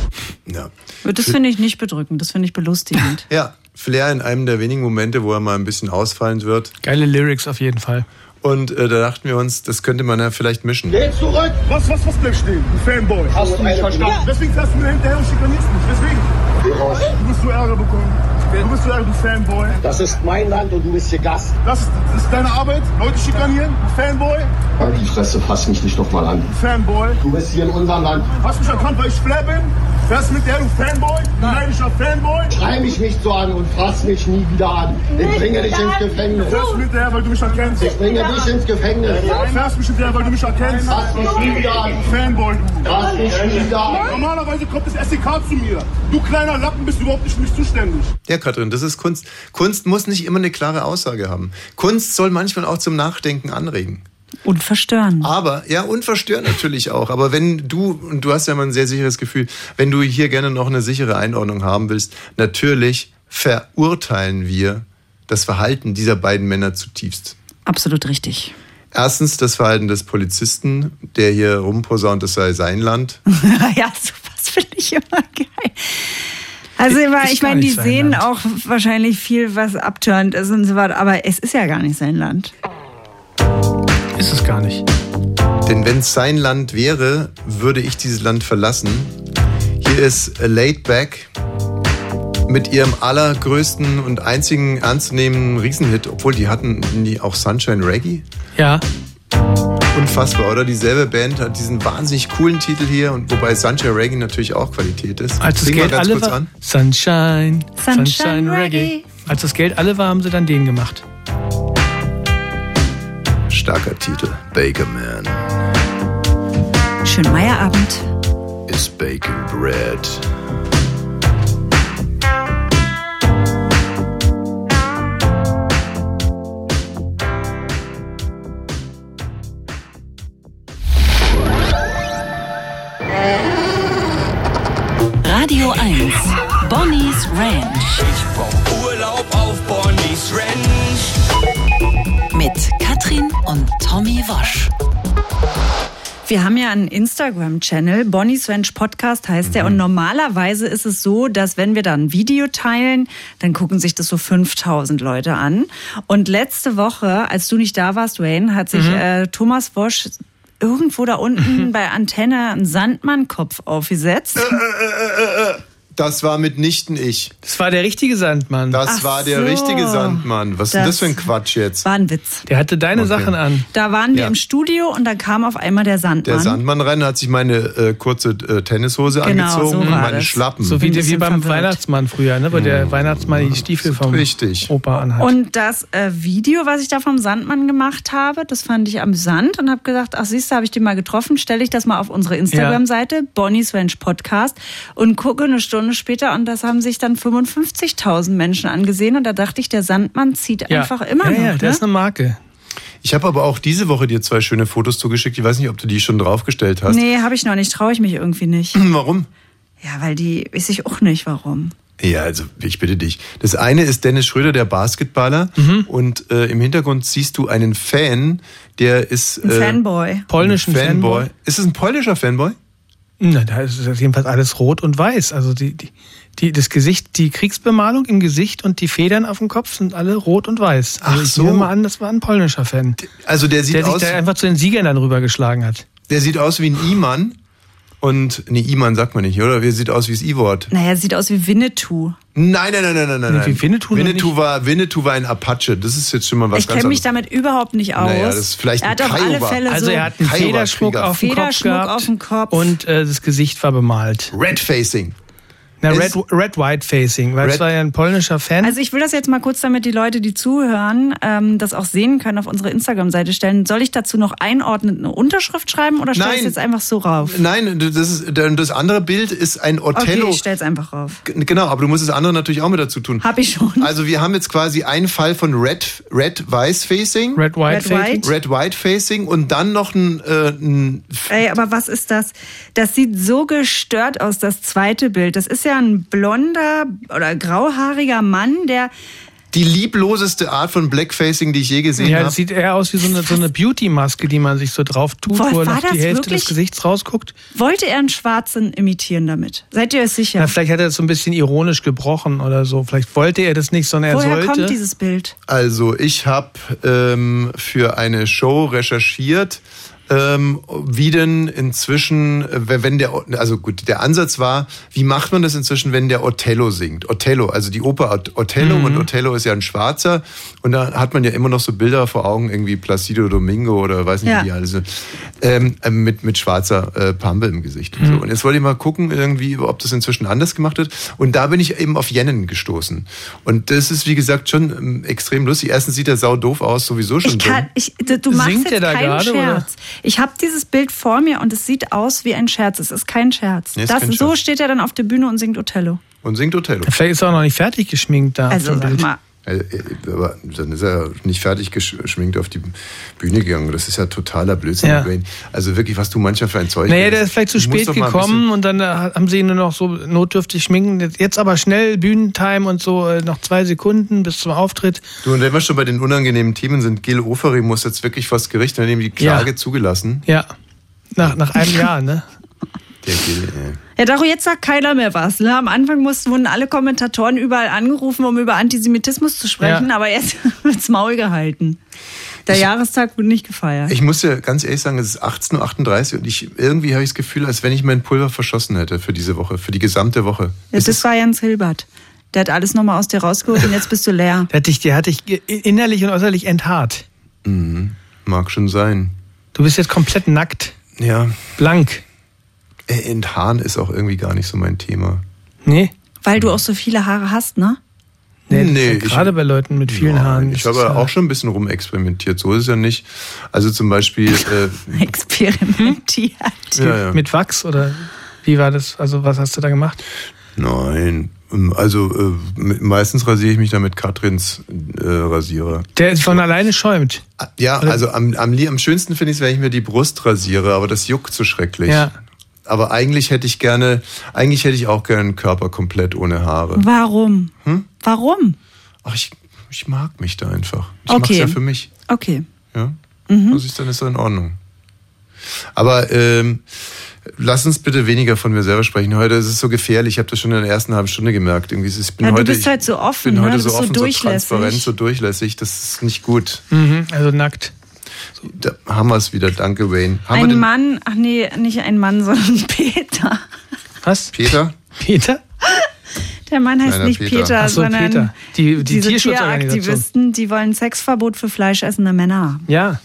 Ja. Das finde ich nicht bedrückend, das finde ich belustigend. Ja, Flair in einem der wenigen Momente, wo er mal ein bisschen ausfallend wird. Geile Lyrics auf jeden Fall. Und da dachten wir uns, das könnte man ja vielleicht mischen. Geh zurück! Was bleibst stehen? Du Fanboy. Hast du mich verstanden? Ja. Deswegen fährst du mir hinterher und schikanierst mich. Deswegen. Geh raus. Du bist zu Ärger bekommen. Du bist ein Fanboy. Das ist mein Land und du bist hier Gast. Das ist deine Arbeit, Leute schikanieren, Fanboy. Halt die Fresse, fass mich nicht nochmal an. Fanboy. Du bist hier in unserem Land. Hast mich erkannt, weil ich Flair bin? Fährst mit der, du Fanboy? Neidischer Fanboy? Schrei mich nicht so an und fass mich nie wieder an. Ich bringe dich ins Gefängnis. Fährst mit der, weil du mich erkennst. Ich bringe dich ins Gefängnis. Fährst mich mit der, weil du mich erkennst. Fass mich nie wieder an. Fanboy, du. Fass mich nie wieder an. Normalerweise kommt das SEK zu mir. Du kleiner Lappen bist überhaupt nicht für mich zuständig. Ja, Katrin, das ist Kunst. Kunst muss nicht immer eine klare Aussage haben. Kunst soll manchmal auch zum Nachdenken anregen. Und verstören. Und verstören natürlich auch. Aber du hast ja mal ein sehr sicheres Gefühl, wenn du hier gerne noch eine sichere Einordnung haben willst, natürlich verurteilen wir das Verhalten dieser beiden Männer zutiefst. Absolut richtig. Erstens das Verhalten des Polizisten, der hier rumposaunt, das sei sein Land. Ja, sowas finde ich immer geil. Also ich meine, die sehen Land. Auch wahrscheinlich viel, was abturnt ist und so weiter, aber es ist ja gar nicht sein Land. Ist es gar nicht. Denn wenn es sein Land wäre, würde ich dieses Land verlassen. Hier ist Laid Back mit ihrem allergrößten und einzigen anzunehmenden Riesenhit, obwohl die hatten auch Sunshine Reggae. Ja. Unfassbar, oder? Dieselbe Band hat diesen wahnsinnig coolen Titel hier, und wobei Sunshine Reggae natürlich auch Qualität ist. Als das Geld alle war, Sunshine Reggae. Als das Geld alle war, haben sie dann den gemacht. Starker Titel, Baker Man. Schönen Meierabend. It's Bacon Bread. Radio 1, Bonny's Ranch. Ich brauch Urlaub auf Bonny's Ranch. Mit Katrin und Tommy Wosch. Wir haben ja einen Instagram-Channel, Bonny's Ranch Podcast heißt der. Und normalerweise ist es so, dass wenn wir da ein Video teilen, dann gucken sich das so 5000 Leute an. Und letzte Woche, als du nicht da warst, Wayne, hat sich Thomas Wosch irgendwo da unten bei Antenne einen Sandmann-Kopf aufgesetzt. Das war mitnichten ich. Das war der richtige Sandmann. Das war der richtige Sandmann. Was ist denn das für ein Quatsch jetzt? War ein Witz. Der hatte deine Sachen an. Da waren wir im Studio und dann kam auf einmal der Sandmann. Der Sandmann rein, hat sich meine kurze Tennishose angezogen und meine Schlappen. So wie beim Weihnachtsmann früher, ne? Weil der Weihnachtsmann die Stiefel vom Opa anhat. Und das Video, was ich da vom Sandmann gemacht habe, das fand ich amüsant und habe gesagt, ach siehst du, habe ich den mal getroffen, stelle ich das mal auf unsere Instagram-Seite, Bonny's Ranch Podcast, und gucke eine Stunde später und das haben sich dann 55.000 Menschen angesehen und da dachte ich, der Sandmann zieht einfach immer noch. Ja, der ist eine Marke. Ich habe aber auch diese Woche dir 2 schöne Fotos zugeschickt. Ich weiß nicht, ob du die schon draufgestellt hast. Nee, habe ich noch nicht. Traue ich mich irgendwie nicht. Warum? Ja, weil die, weiß ich auch nicht, warum. Ja, also ich bitte dich. Das eine ist Dennis Schröder, der Basketballer. Mhm. Und im Hintergrund siehst du einen Fan, der ist... ein Fanboy. Polnischen Fanboy. Ist es ein polnischer Fanboy? Na, da ist jedenfalls alles rot und weiß. Also das Gesicht, die Kriegsbemalung im Gesicht und die Federn auf dem Kopf sind alle rot und weiß. Also ich nehme mal an, das war ein polnischer Fan. Also der sich da einfach zu den Siegern dann rübergeschlagen hat. Der sieht aus wie ein I-Mann. Und, nee, I-Mann sagt man nicht, oder? Sieht aus wie das I-Wort. Naja, sieht aus wie Winnetou. Nein. Wie Winnetou war ein Apache. Das ist jetzt schon mal was ich ganz anderes. Ich kenne mich damit überhaupt nicht aus. Naja, das ist vielleicht er hat auf alle Fälle also er hat einen Federschmuck auf dem Kopf gehabt und das Gesicht war bemalt. Red-Facing. Na, Red-White-Facing, weil es war ja ein polnischer Fan. Also ich will das jetzt mal kurz, damit die Leute, die zuhören, das auch sehen können, auf unsere Instagram-Seite stellen. Soll ich dazu noch einordnend eine Unterschrift schreiben oder stell ich es jetzt einfach so rauf? Nein, das andere Bild ist ein Othello. Okay, ich stell's einfach rauf. Genau, aber du musst das andere natürlich auch mit dazu tun. Hab ich schon. Also wir haben jetzt quasi einen Fall von Red-Weiß-Facing. Red-White-Facing. Red-White-Facing und dann noch ein... Ey, aber was ist das? Das sieht so gestört aus, das zweite Bild. Das ist ja ein blonder oder grauhaariger Mann, der... Die liebloseste Art von Blackfacing, die ich je gesehen habe. Ja, das sieht eher aus wie so eine Beauty-Maske, die man sich so drauf tut, wo noch die Hälfte wirklich? Des Gesichts rausguckt. Wollte er einen Schwarzen imitieren damit? Seid ihr euch sicher? Na, vielleicht hat er das so ein bisschen ironisch gebrochen oder so. Vielleicht wollte er das nicht, sondern woher er sollte. Woher kommt dieses Bild? Also, ich habe für eine Show recherchiert, wie denn inzwischen, der Ansatz war, wie macht man das inzwischen, wenn der Othello singt? Othello, also die Oper Othello, und Othello ist ja ein Schwarzer und da hat man ja immer noch so Bilder vor Augen, irgendwie Placido Domingo oder weiß nicht, wie die alle sind, mit schwarzer Pampe im Gesicht. Und so. Und jetzt wollte ich mal gucken, irgendwie, ob das inzwischen anders gemacht wird und da bin ich eben auf Jennen gestoßen. Und das ist, wie gesagt, schon extrem lustig. Erstens sieht er sau doof aus, sowieso schon. Du machst singt jetzt keinen Scherz. Oder? Ich habe dieses Bild vor mir und es sieht aus wie ein Scherz. Es ist kein Scherz. Nee, so steht er dann auf der Bühne und singt Othello. Vielleicht ist er auch noch nicht fertig geschminkt da. Also sag mal. Aber dann ist er nicht fertig geschminkt auf die Bühne gegangen. Das ist ja totaler Blödsinn. Ja. Also wirklich, was du manchmal für ein Zeug hast. Der ist vielleicht zu spät gekommen und dann haben sie ihn nur noch so notdürftig schminken. Jetzt aber schnell Bühnentime und so, noch 2 Sekunden bis zum Auftritt. Du, und wenn wir schon bei den unangenehmen Themen sind, Gil Oferi muss jetzt wirklich vors Gericht, dann haben die Klage zugelassen. Ja, nach einem Jahr, ne? Der Gil, ja, Daru, jetzt sagt keiner mehr was. Ne? Am Anfang wurden alle Kommentatoren überall angerufen, um über Antisemitismus zu sprechen, aber jetzt wird's Maul gehalten. Der Jahrestag wurde nicht gefeiert. Ich muss ja ganz ehrlich sagen, es ist 18.38 Uhr und irgendwie habe ich das Gefühl, als wenn ich mein Pulver verschossen hätte für diese Woche, für die gesamte Woche. Ja, das war Jens Hilbert. Der hat alles nochmal aus dir rausgeholt und jetzt bist du leer. Der hat dich innerlich und äußerlich enthaart. Mhm. Mag schon sein. Du bist jetzt komplett nackt. Ja. Blank. Enthaaren ist auch irgendwie gar nicht so mein Thema. Nee. Weil du auch so viele Haare hast, ne? Nee. Gerade bei Leuten mit vielen Haaren. Ich habe auch schon ein bisschen rumexperimentiert. So ist es ja nicht. Also zum Beispiel... experimentiert? Ja. Mit Wachs oder wie war das? Also was hast du da gemacht? Nein. Also meistens rasiere ich mich da mit Katrins Rasierer. Der von alleine schäumt. Ja, oder? Also am schönsten finde ich es, wenn ich mir die Brust rasiere. Aber das juckt so schrecklich. Ja. Aber eigentlich hätte ich auch gerne einen Körper komplett ohne Haare. Warum? Warum? Ach, ich mag mich da einfach. Ich mache es ja für mich. Okay. Ja? Dann ist das in Ordnung. Aber lass uns bitte weniger von mir selber sprechen. Heute ist es so gefährlich. Ich habe das schon in der ersten halben Stunde gemerkt. Irgendwie ist, du bist halt so offen. Ich bin heute so offen, so transparent, so durchlässig. Das ist nicht gut. Also nackt. Da haben wir es wieder, danke Wayne. Nicht ein Mann, sondern Peter. Was? Peter? Der Mann heißt nicht Peter, ach so, sondern Peter. Die Tierschutzaktivisten, die wollen Sexverbot für fleischessende Männer. Ja.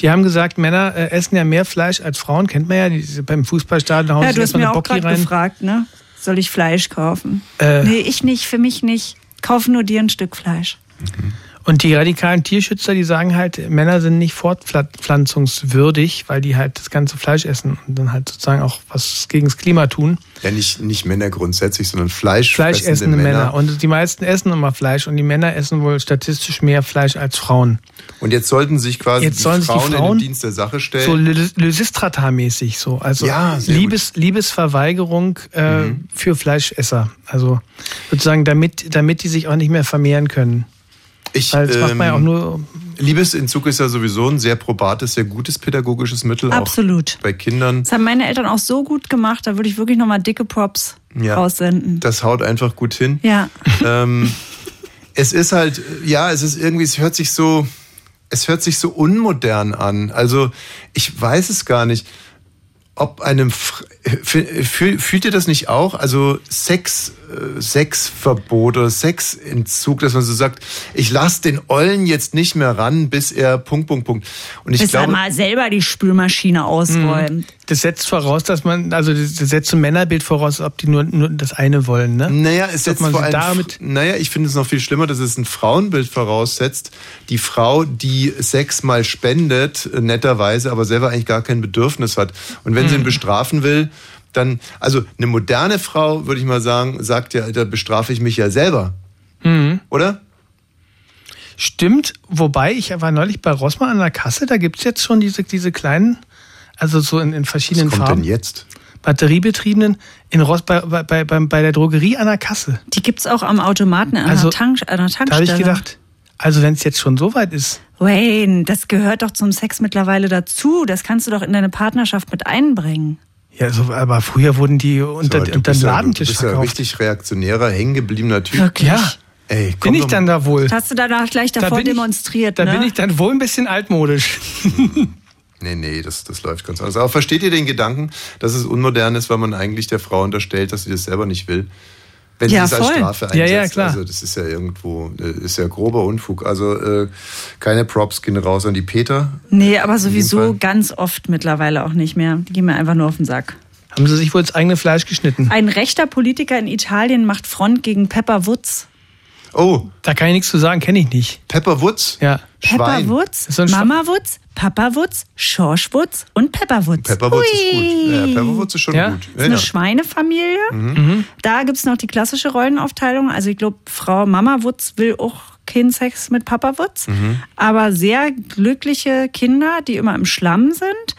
Die haben gesagt, Männer essen ja mehr Fleisch als Frauen, kennt man ja, die, beim Fußballstadion hauen ja, sie erstmal eine Bocki rein. Du hast mir auch gerade gefragt, ne? Soll ich Fleisch kaufen? Nee, ich nicht, für mich nicht. Kauf nur dir ein Stück Fleisch. Mhm. Und die radikalen Tierschützer, die sagen halt, Männer sind nicht fortpflanzungswürdig, weil die halt das ganze Fleisch essen und dann halt sozusagen auch was gegen das Klima tun. Ja, nicht Männer grundsätzlich, sondern fleischessende Männer. Und die meisten essen immer Fleisch und die Männer essen wohl statistisch mehr Fleisch als Frauen. Und jetzt sollten sich quasi die Frauen in den Dienst der Sache stellen. So Lysistrata-mäßig so. Also ja, Liebesverweigerung für Fleischesser. Also sozusagen, damit die sich auch nicht mehr vermehren können. Weil das macht man ja auch nur. Liebesentzug ist ja sowieso ein sehr probates, sehr gutes pädagogisches Mittel. Absolut. Auch bei Kindern. Das haben meine Eltern auch so gut gemacht, da würde ich wirklich nochmal dicke Props raussenden. Das haut einfach gut hin. Ja. Es ist halt, ja, es ist irgendwie, es hört sich so unmodern an. Also ich weiß es gar nicht. Fühlt ihr das nicht auch? Also Sexverbot oder Sexentzug, dass man so sagt, ich lasse den Ollen jetzt nicht mehr ran, bis er ... Und ich glaube, mal selber die Spülmaschine ausräumt. Das setzt voraus, dass man, also das setzt ein Männerbild voraus, ob die nur das eine wollen, ne? Naja, es setzt vor allem, ich finde es noch viel schlimmer, dass es ein Frauenbild voraussetzt. Die Frau, die Sex mal spendet, netterweise, aber selber eigentlich gar kein Bedürfnis hat. Und wenn sie ihn bestrafen will, dann, also eine moderne Frau, würde ich mal sagen, sagt ja, da bestrafe ich mich ja selber. Mhm. Oder? Stimmt, wobei, ich war neulich bei Rossmann an der Kasse, da gibt es jetzt schon diese kleinen, also so in verschiedenen Farben. Was kommt denn jetzt? Batteriebetriebenen, bei der Drogerie an der Kasse. Die gibt es auch am Automaten an der Tankstelle. Da habe ich gedacht, also wenn es jetzt schon so weit ist. Wayne, das gehört doch zum Sex mittlerweile dazu. Das kannst du doch in deine Partnerschaft mit einbringen. Ja, so, aber früher wurden die unter dem Ladentisch verkauft. Du bist ja ein richtig reaktionärer, hängengebliebener Typ. Wirklich? Ja. Ey, bin ich dann da wohl? Das hast du danach gleich davor demonstriert, ne? Da bin ich dann wohl ein bisschen altmodisch. Nee, das läuft ganz anders. Aber versteht ihr den Gedanken, dass es unmodern ist, weil man eigentlich der Frau unterstellt, dass sie das selber nicht will? Wenn sie das als Strafe einsetzt. Ja, klar. Also das ist ja irgendwo, ist ja grober Unfug. Also keine Props gehen raus an die PETA. Nee, aber sowieso ganz oft mittlerweile auch nicht mehr. Die gehen mir einfach nur auf den Sack. Haben sie sich wohl ins eigene Fleisch geschnitten? Ein rechter Politiker in Italien macht Front gegen Pepper Woods. Oh. Da kann ich nichts zu sagen, kenne ich nicht. Pepper Woods? Ja. Pepper Woods, Mama Woods, Papa Woods, Schorsch Woods und Pepper Woods. Pepper Woods ist gut. Ja, Pepper Woods ist schon gut. Das ist eine Schweinefamilie. Mhm. Da gibt es noch die klassische Rollenaufteilung. Also ich glaube, Frau Mama Woods will auch keinen Sex mit Papa Woods. Mhm. Aber sehr glückliche Kinder, die immer im Schlamm sind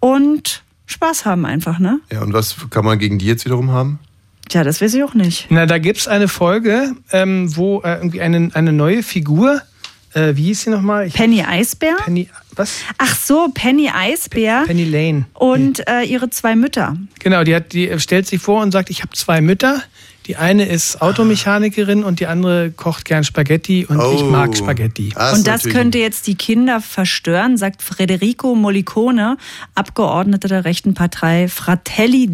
und Spaß haben einfach, ne? Ja, und was kann man gegen die jetzt wiederum haben? Tja, das weiß ich auch nicht. Na, da gibt es eine Folge, wo irgendwie eine neue Figur... wie hieß sie nochmal? Penny Eisbär? Penny, was? Ach so, Penny Eisbär. Penny Lane. Und ihre zwei Mütter. Genau, die stellt sich vor und sagt, ich habe zwei Mütter. Die eine ist Automechanikerin und die andere kocht gern Spaghetti und ich mag Spaghetti. Und das könnte jetzt die Kinder verstören, sagt Federico Mollicone, Abgeordneter der rechten Partei Fratelli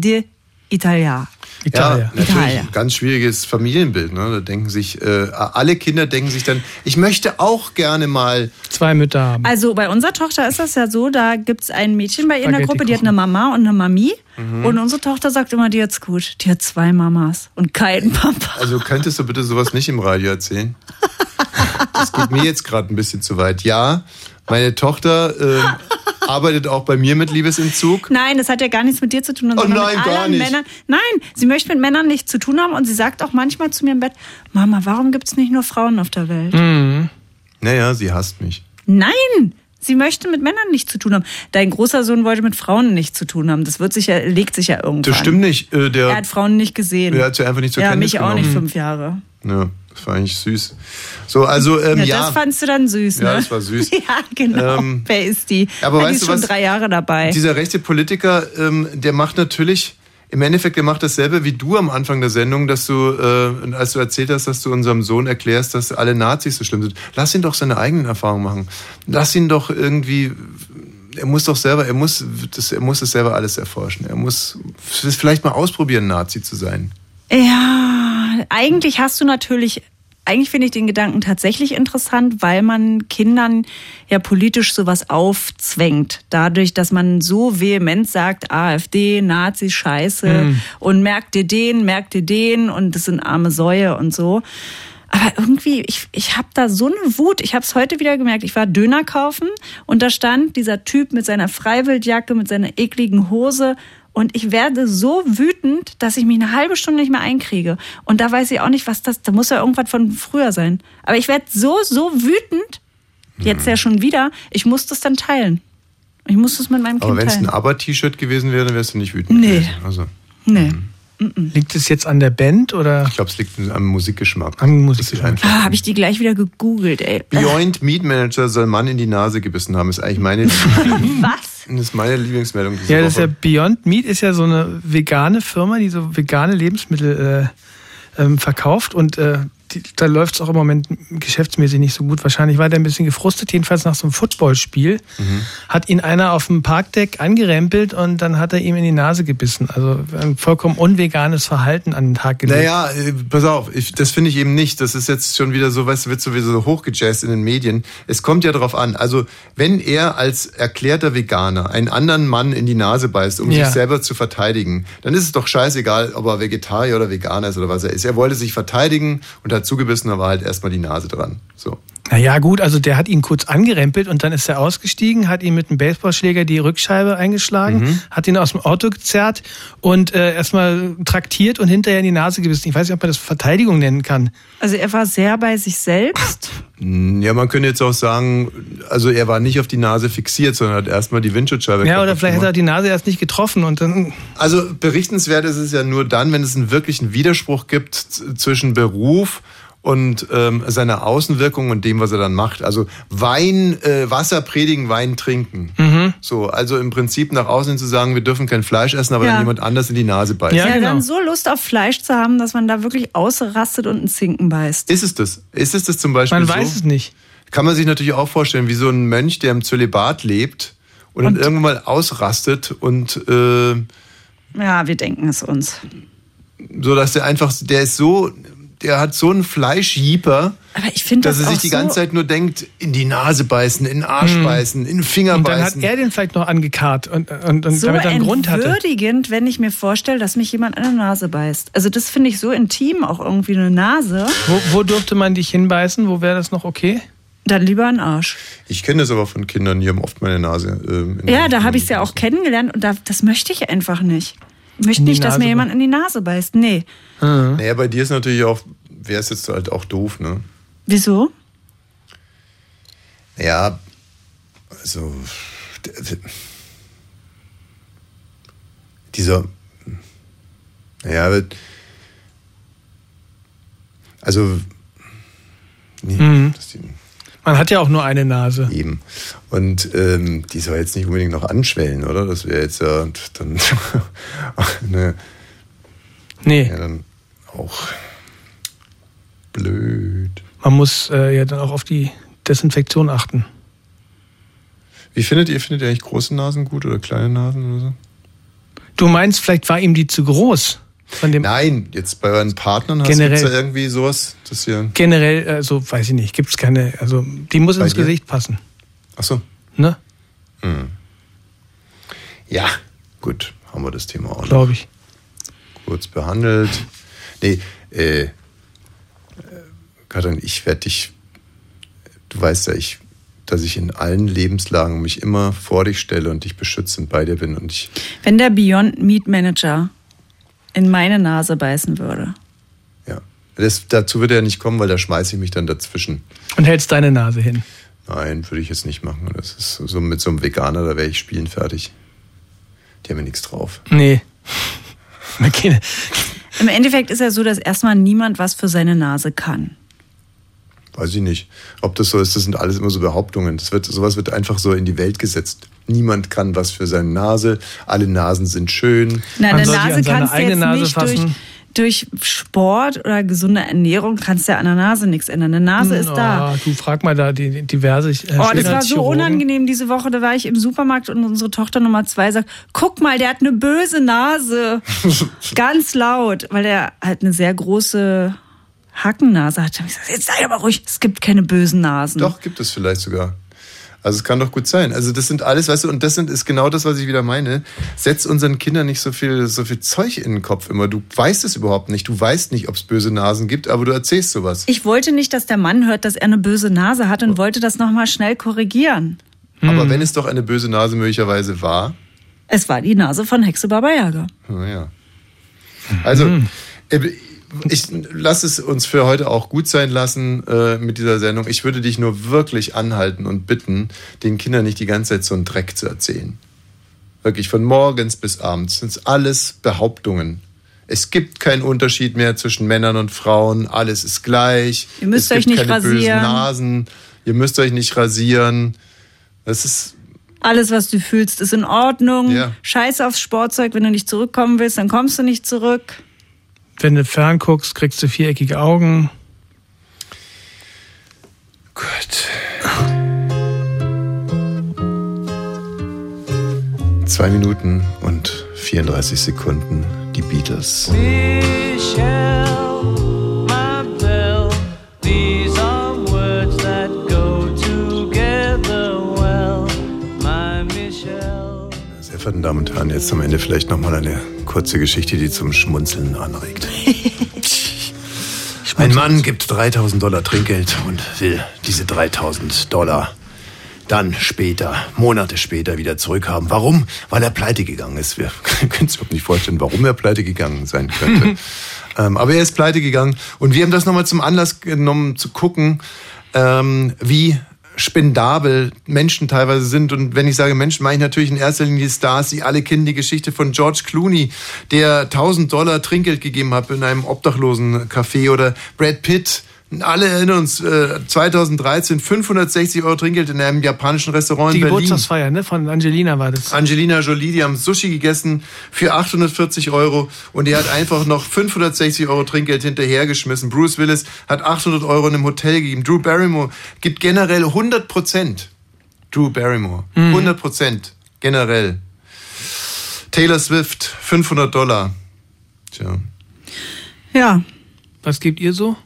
d'Italia. Italien. Ja, natürlich ein ganz schwieriges Familienbild. Ne? Da denken sich alle Kinder denken sich dann, ich möchte auch gerne mal zwei Mütter haben. Also bei unserer Tochter ist das ja so, da gibt es ein Mädchen bei ihr in der Gruppe, die hat eine Mama und eine Mami. Mhm. Und unsere Tochter sagt immer, die hat's gut. Die hat zwei Mamas und keinen Papa. Also könntest du bitte sowas nicht im Radio erzählen? Das geht mir jetzt gerade ein bisschen zu weit. Ja, meine Tochter... arbeitet auch bei mir mit Liebesentzug? Nein, das hat ja gar nichts mit dir zu tun. Sondern nein, mit gar nicht. Männern. Nein, sie möchte mit Männern nichts zu tun haben und sie sagt auch manchmal zu mir im Bett, Mama, warum gibt es nicht nur Frauen auf der Welt? Mhm. Naja, sie hasst mich. Nein, sie möchte mit Männern nichts zu tun haben. Dein großer Sohn wollte mit Frauen nichts zu tun haben. Das legt sich ja irgendwann. Das stimmt nicht. Er hat Frauen nicht gesehen. Er hat sie einfach nicht zur Kenntnis genommen. Ja, mich auch nicht 5 Jahre. Ja. Das war eigentlich süß. So, also, ja, das fandst du dann süß, ne? Ja, das war süß. Ja, genau. Wer ist die? Aber weißt du, schon 3 Jahre dabei. Dieser rechte Politiker, der macht natürlich, im Endeffekt, der macht dasselbe wie du am Anfang der Sendung, dass du, als du erzählt hast, dass du unserem Sohn erklärst, dass alle Nazis so schlimm sind. Lass ihn doch seine eigenen Erfahrungen machen. Lass ihn doch irgendwie... Er muss das selber alles erforschen. Er muss vielleicht mal ausprobieren, Nazi zu sein. Ja, eigentlich hast du natürlich... Eigentlich finde ich den Gedanken tatsächlich interessant, weil man Kindern ja politisch sowas aufzwängt. Dadurch, dass man so vehement sagt, AfD, Nazi, Scheiße und merkt ihr den und das sind arme Säue und so. Aber irgendwie, ich habe da so eine Wut. Ich habe es heute wieder gemerkt. Ich war Döner kaufen und da stand dieser Typ mit seiner Freiwildjacke, mit seiner ekligen Hose. Und ich werde so wütend, dass ich mich eine halbe Stunde nicht mehr einkriege. Und da weiß ich auch nicht, was das... Da muss ja irgendwas von früher sein. Aber ich werde so wütend, jetzt ja schon wieder, ich muss das dann teilen. Ich muss das mit meinem Kind teilen. Aber wenn es ein Aber-T-Shirt gewesen wäre, dann wärst du nicht wütend gewesen. Also, nee. Liegt es jetzt an der Band oder? Ich glaube, es liegt am Musikgeschmack. Habe ich die gleich wieder gegoogelt, ey. Beyond Meat Manager soll Mann in die Nase gebissen haben, ist eigentlich meine Was? Das ist meine Lieblingsmeldung diese Woche. Das ist ja Beyond Meat ist ja so eine vegane Firma, die so vegane Lebensmittel verkauft und da läuft es auch im Moment geschäftsmäßig nicht so gut. Wahrscheinlich war der ein bisschen gefrustet, jedenfalls nach so einem Footballspiel. Hat ihn einer auf dem Parkdeck angerempelt und dann hat er ihm in die Nase gebissen. Also ein vollkommen unveganes Verhalten an den Tag gelegt. Naja, pass auf, das finde ich eben nicht. Das ist jetzt schon wieder so, weißt du, wird sowieso so hochgejazzt in den Medien. Es kommt ja darauf an. Also wenn er als erklärter Veganer einen anderen Mann in die Nase beißt, um sich selber zu verteidigen, dann ist es doch scheißegal, ob er Vegetarier oder Veganer ist oder was er ist. Er wollte sich verteidigen und hat zugebissen, da war halt erstmal die Nase dran. So. Naja gut, also der hat ihn kurz angerempelt und dann ist er ausgestiegen, hat ihm mit einem Baseballschläger die Rückscheibe eingeschlagen, hat ihn aus dem Auto gezerrt und erstmal traktiert und hinterher in die Nase gebissen. Ich weiß nicht, ob man das Verteidigung nennen kann. Also er war sehr bei sich selbst? Ja, man könnte jetzt auch sagen, also er war nicht auf die Nase fixiert, sondern hat erstmal die Windschutzscheibe kaputt gemacht. Ja, oder vielleicht hat er die Nase erst nicht getroffen und dann... Also berichtenswert ist es ja nur dann, wenn es einen wirklichen Widerspruch gibt zwischen Beruf und seiner Außenwirkung und dem, was er dann macht. Also Wasser predigen, Wein trinken. So, also im Prinzip nach außen zu sagen, wir dürfen kein Fleisch essen, aber dann jemand anders in die Nase beißt. Ja, genau. Dann so Lust auf Fleisch zu haben, dass man da wirklich ausrastet und einen Zinken beißt. Ist es das? Ist es das zum Beispiel so? Man weiß es nicht. Kann man sich natürlich auch vorstellen, wie so ein Mönch, der im Zölibat lebt und dann irgendwann mal ausrastet und... ja, wir denken es uns. So, dass der einfach, der hat so einen Fleischjieper, dass er sich die ganze Zeit nur denkt, in die Nase beißen, in den Arsch beißen, in den Finger beißen. Und dann hat er den vielleicht noch angekarrt und so damit er einen Grund hatte. So entwürdigend, wenn ich mir vorstelle, dass mich jemand an der Nase beißt. Also das finde ich so intim, auch irgendwie eine Nase. Wo dürfte man dich hinbeißen? Wo wäre das noch okay? Dann lieber einen Arsch. Ich kenne das aber von Kindern, die haben oft meine Nase. Ja, da habe ich es ja auch kennengelernt und das möchte ich einfach nicht. Ich möchte nicht, dass mir jemand in die Nase beißt. Nee. Naja, bei dir ist natürlich auch, wäre es jetzt halt auch doof, ne? Wieso? Ja, also man hat ja auch nur eine Nase. Eben. Und die soll jetzt nicht unbedingt noch anschwellen, oder? Das wäre jetzt ja dann eine... Nee. Ja, dann auch blöd. Man muss ja dann auch auf die Desinfektion achten. Wie findet ihr? Findet ihr eigentlich große Nasen gut oder kleine Nasen oder so? Du meinst, vielleicht war ihm die zu groß? Von dem Nein, jetzt bei euren Partnern hast du ja irgendwie sowas, das hier. Generell, also weiß ich nicht, gibt es keine, also die muss ins Gesicht passen. Ach so. Ne? Hm. Ja, gut, haben wir das Thema auch. Glaube ich. Kurz behandelt. Nee, Katrin, du weißt ja, dass ich in allen Lebenslagen mich immer vor dich stelle und dich beschütze und bei dir bin. Und wenn der Beyond Meat Manager in meine Nase beißen würde. Ja, dazu würde er nicht kommen, weil da schmeiße ich mich dann dazwischen. Und hältst deine Nase hin? Nein, würde ich jetzt nicht machen. Das ist so mit so einem Veganer, da wäre ich spielen fertig. Die haben ja nichts drauf. Nee. Im Endeffekt ist ja so, dass erstmal niemand was für seine Nase kann. Weiß ich nicht, ob das so ist. Das sind alles immer so Behauptungen. Sowas wird einfach so in die Welt gesetzt. Niemand kann was für seine Nase. Alle Nasen sind schön. Nein, eine Nase kannst du jetzt nicht durch durch Sport oder gesunde Ernährung kannst du ja an der Nase nichts ändern. Eine Nase ist da. Du frag mal da die diverse Schönheitschirurgen. Das war so unangenehm diese Woche. Da war ich im Supermarkt und unsere Tochter Nummer 2 sagt, guck mal, der hat eine böse Nase. Ganz laut, weil er halt eine sehr große Hackennase hat. Da habe ich gesagt, jetzt sei aber ruhig, es gibt keine bösen Nasen. Doch, gibt es vielleicht sogar. Also es kann doch gut sein. Also das sind alles, weißt du, und ist genau das, was ich wieder meine. Setz unseren Kindern nicht so viel Zeug in den Kopf immer. Du weißt es überhaupt nicht. Du weißt nicht, ob es böse Nasen gibt, aber du erzählst sowas. Ich wollte nicht, dass der Mann hört, dass er eine böse Nase hat und wollte das nochmal schnell korrigieren. Aber wenn es doch eine böse Nase möglicherweise war? Es war die Nase von Hexe Baba Yaga. Naja. Also, ich lass es uns für heute auch gut sein lassen mit dieser Sendung. Ich würde dich nur wirklich anhalten und bitten, den Kindern nicht die ganze Zeit so einen Dreck zu erzählen. Wirklich, von morgens bis abends sind alles Behauptungen. Es gibt keinen Unterschied mehr zwischen Männern und Frauen. Alles ist gleich. Ihr müsst euch nicht rasieren. Es gibt keine bösen Nasen. Ihr müsst euch nicht rasieren. Das ist... Alles, was du fühlst, ist in Ordnung. Ja. Scheiß aufs Sportzeug. Wenn du nicht zurückkommen willst, dann kommst du nicht zurück. Wenn du fern guckst, kriegst du viereckige Augen. Gut. Ach. 2 Minuten und 34 Sekunden, die Beatles. Meine Damen und Herren, jetzt am Ende vielleicht nochmal eine kurze Geschichte, die zum Schmunzeln anregt. Ein Mann gibt $3.000 Trinkgeld und will diese $3.000 dann später, Monate später wieder zurückhaben. Warum? Weil er pleite gegangen ist. Wir können uns überhaupt nicht vorstellen, warum er pleite gegangen sein könnte. Aber er ist pleite gegangen und wir haben das nochmal zum Anlass genommen, zu gucken, wie spendabel Menschen teilweise sind. Und wenn ich sage Menschen, meine ich natürlich in erster Linie die Stars, die alle kennen, die Geschichte von George Clooney, der $1.000 Trinkgeld gegeben hat in einem obdachlosen Café, oder Brad Pitt. Alle erinnern uns, 2013 €560 Trinkgeld in einem japanischen Restaurant in Berlin. Die Geburtstagsfeier, ne? Von Angelina war das. Angelina Jolie, die haben Sushi gegessen für €840 und er hat einfach noch €560 Trinkgeld hinterhergeschmissen. Bruce Willis hat €800 in einem Hotel gegeben. Drew Barrymore gibt generell 100%. Drew Barrymore, 100% generell. Taylor Swift, $500. Tja. Ja. Was gebt ihr so?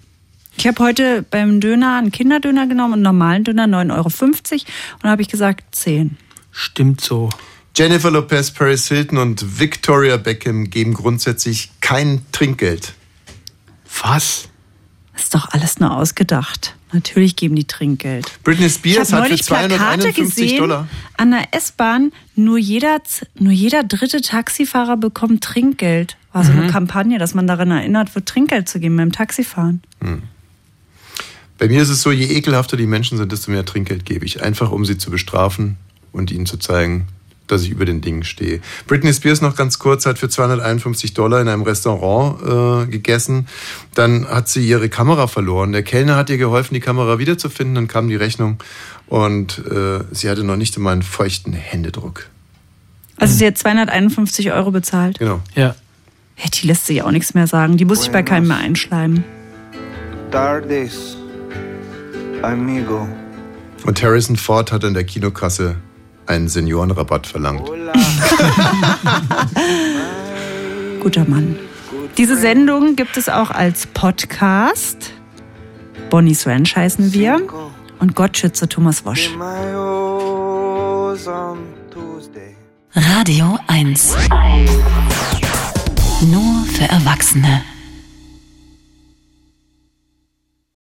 Ich habe heute beim Döner einen Kinderdöner genommen und einen normalen Döner, 9,50 € und habe ich gesagt 10. Stimmt so. Jennifer Lopez, Paris Hilton und Victoria Beckham geben grundsätzlich kein Trinkgeld. Was? Ist doch alles nur ausgedacht. Natürlich geben die Trinkgeld. Britney Spears hat für $251 an der S-Bahn, nur jeder dritte Taxifahrer bekommt Trinkgeld. War so eine Kampagne, dass man daran erinnert wird, Trinkgeld zu geben beim Taxifahren. Bei mir ist es so, je ekelhafter die Menschen sind, desto mehr Trinkgeld gebe ich. Einfach, um sie zu bestrafen und ihnen zu zeigen, dass ich über den Dingen stehe. Britney Spears noch ganz kurz hat für $251 in einem Restaurant gegessen. Dann hat sie ihre Kamera verloren. Der Kellner hat ihr geholfen, die Kamera wiederzufinden. Dann kam die Rechnung und sie hatte noch nicht einmal einen feuchten Händedruck. Also sie hat €251 bezahlt? Genau. Ja. Ja, die lässt sich auch nichts mehr sagen. Die muss ich bei keinem mehr einschleimen. Tardes, amigo. Und Harrison Ford hat an der Kinokasse einen Seniorenrabatt verlangt. Guter Mann. Diese Sendung gibt es auch als Podcast. Bonny's Ranch heißen wir. Und Gott schütze Thomas Wosch. Radio 1. Nur für Erwachsene.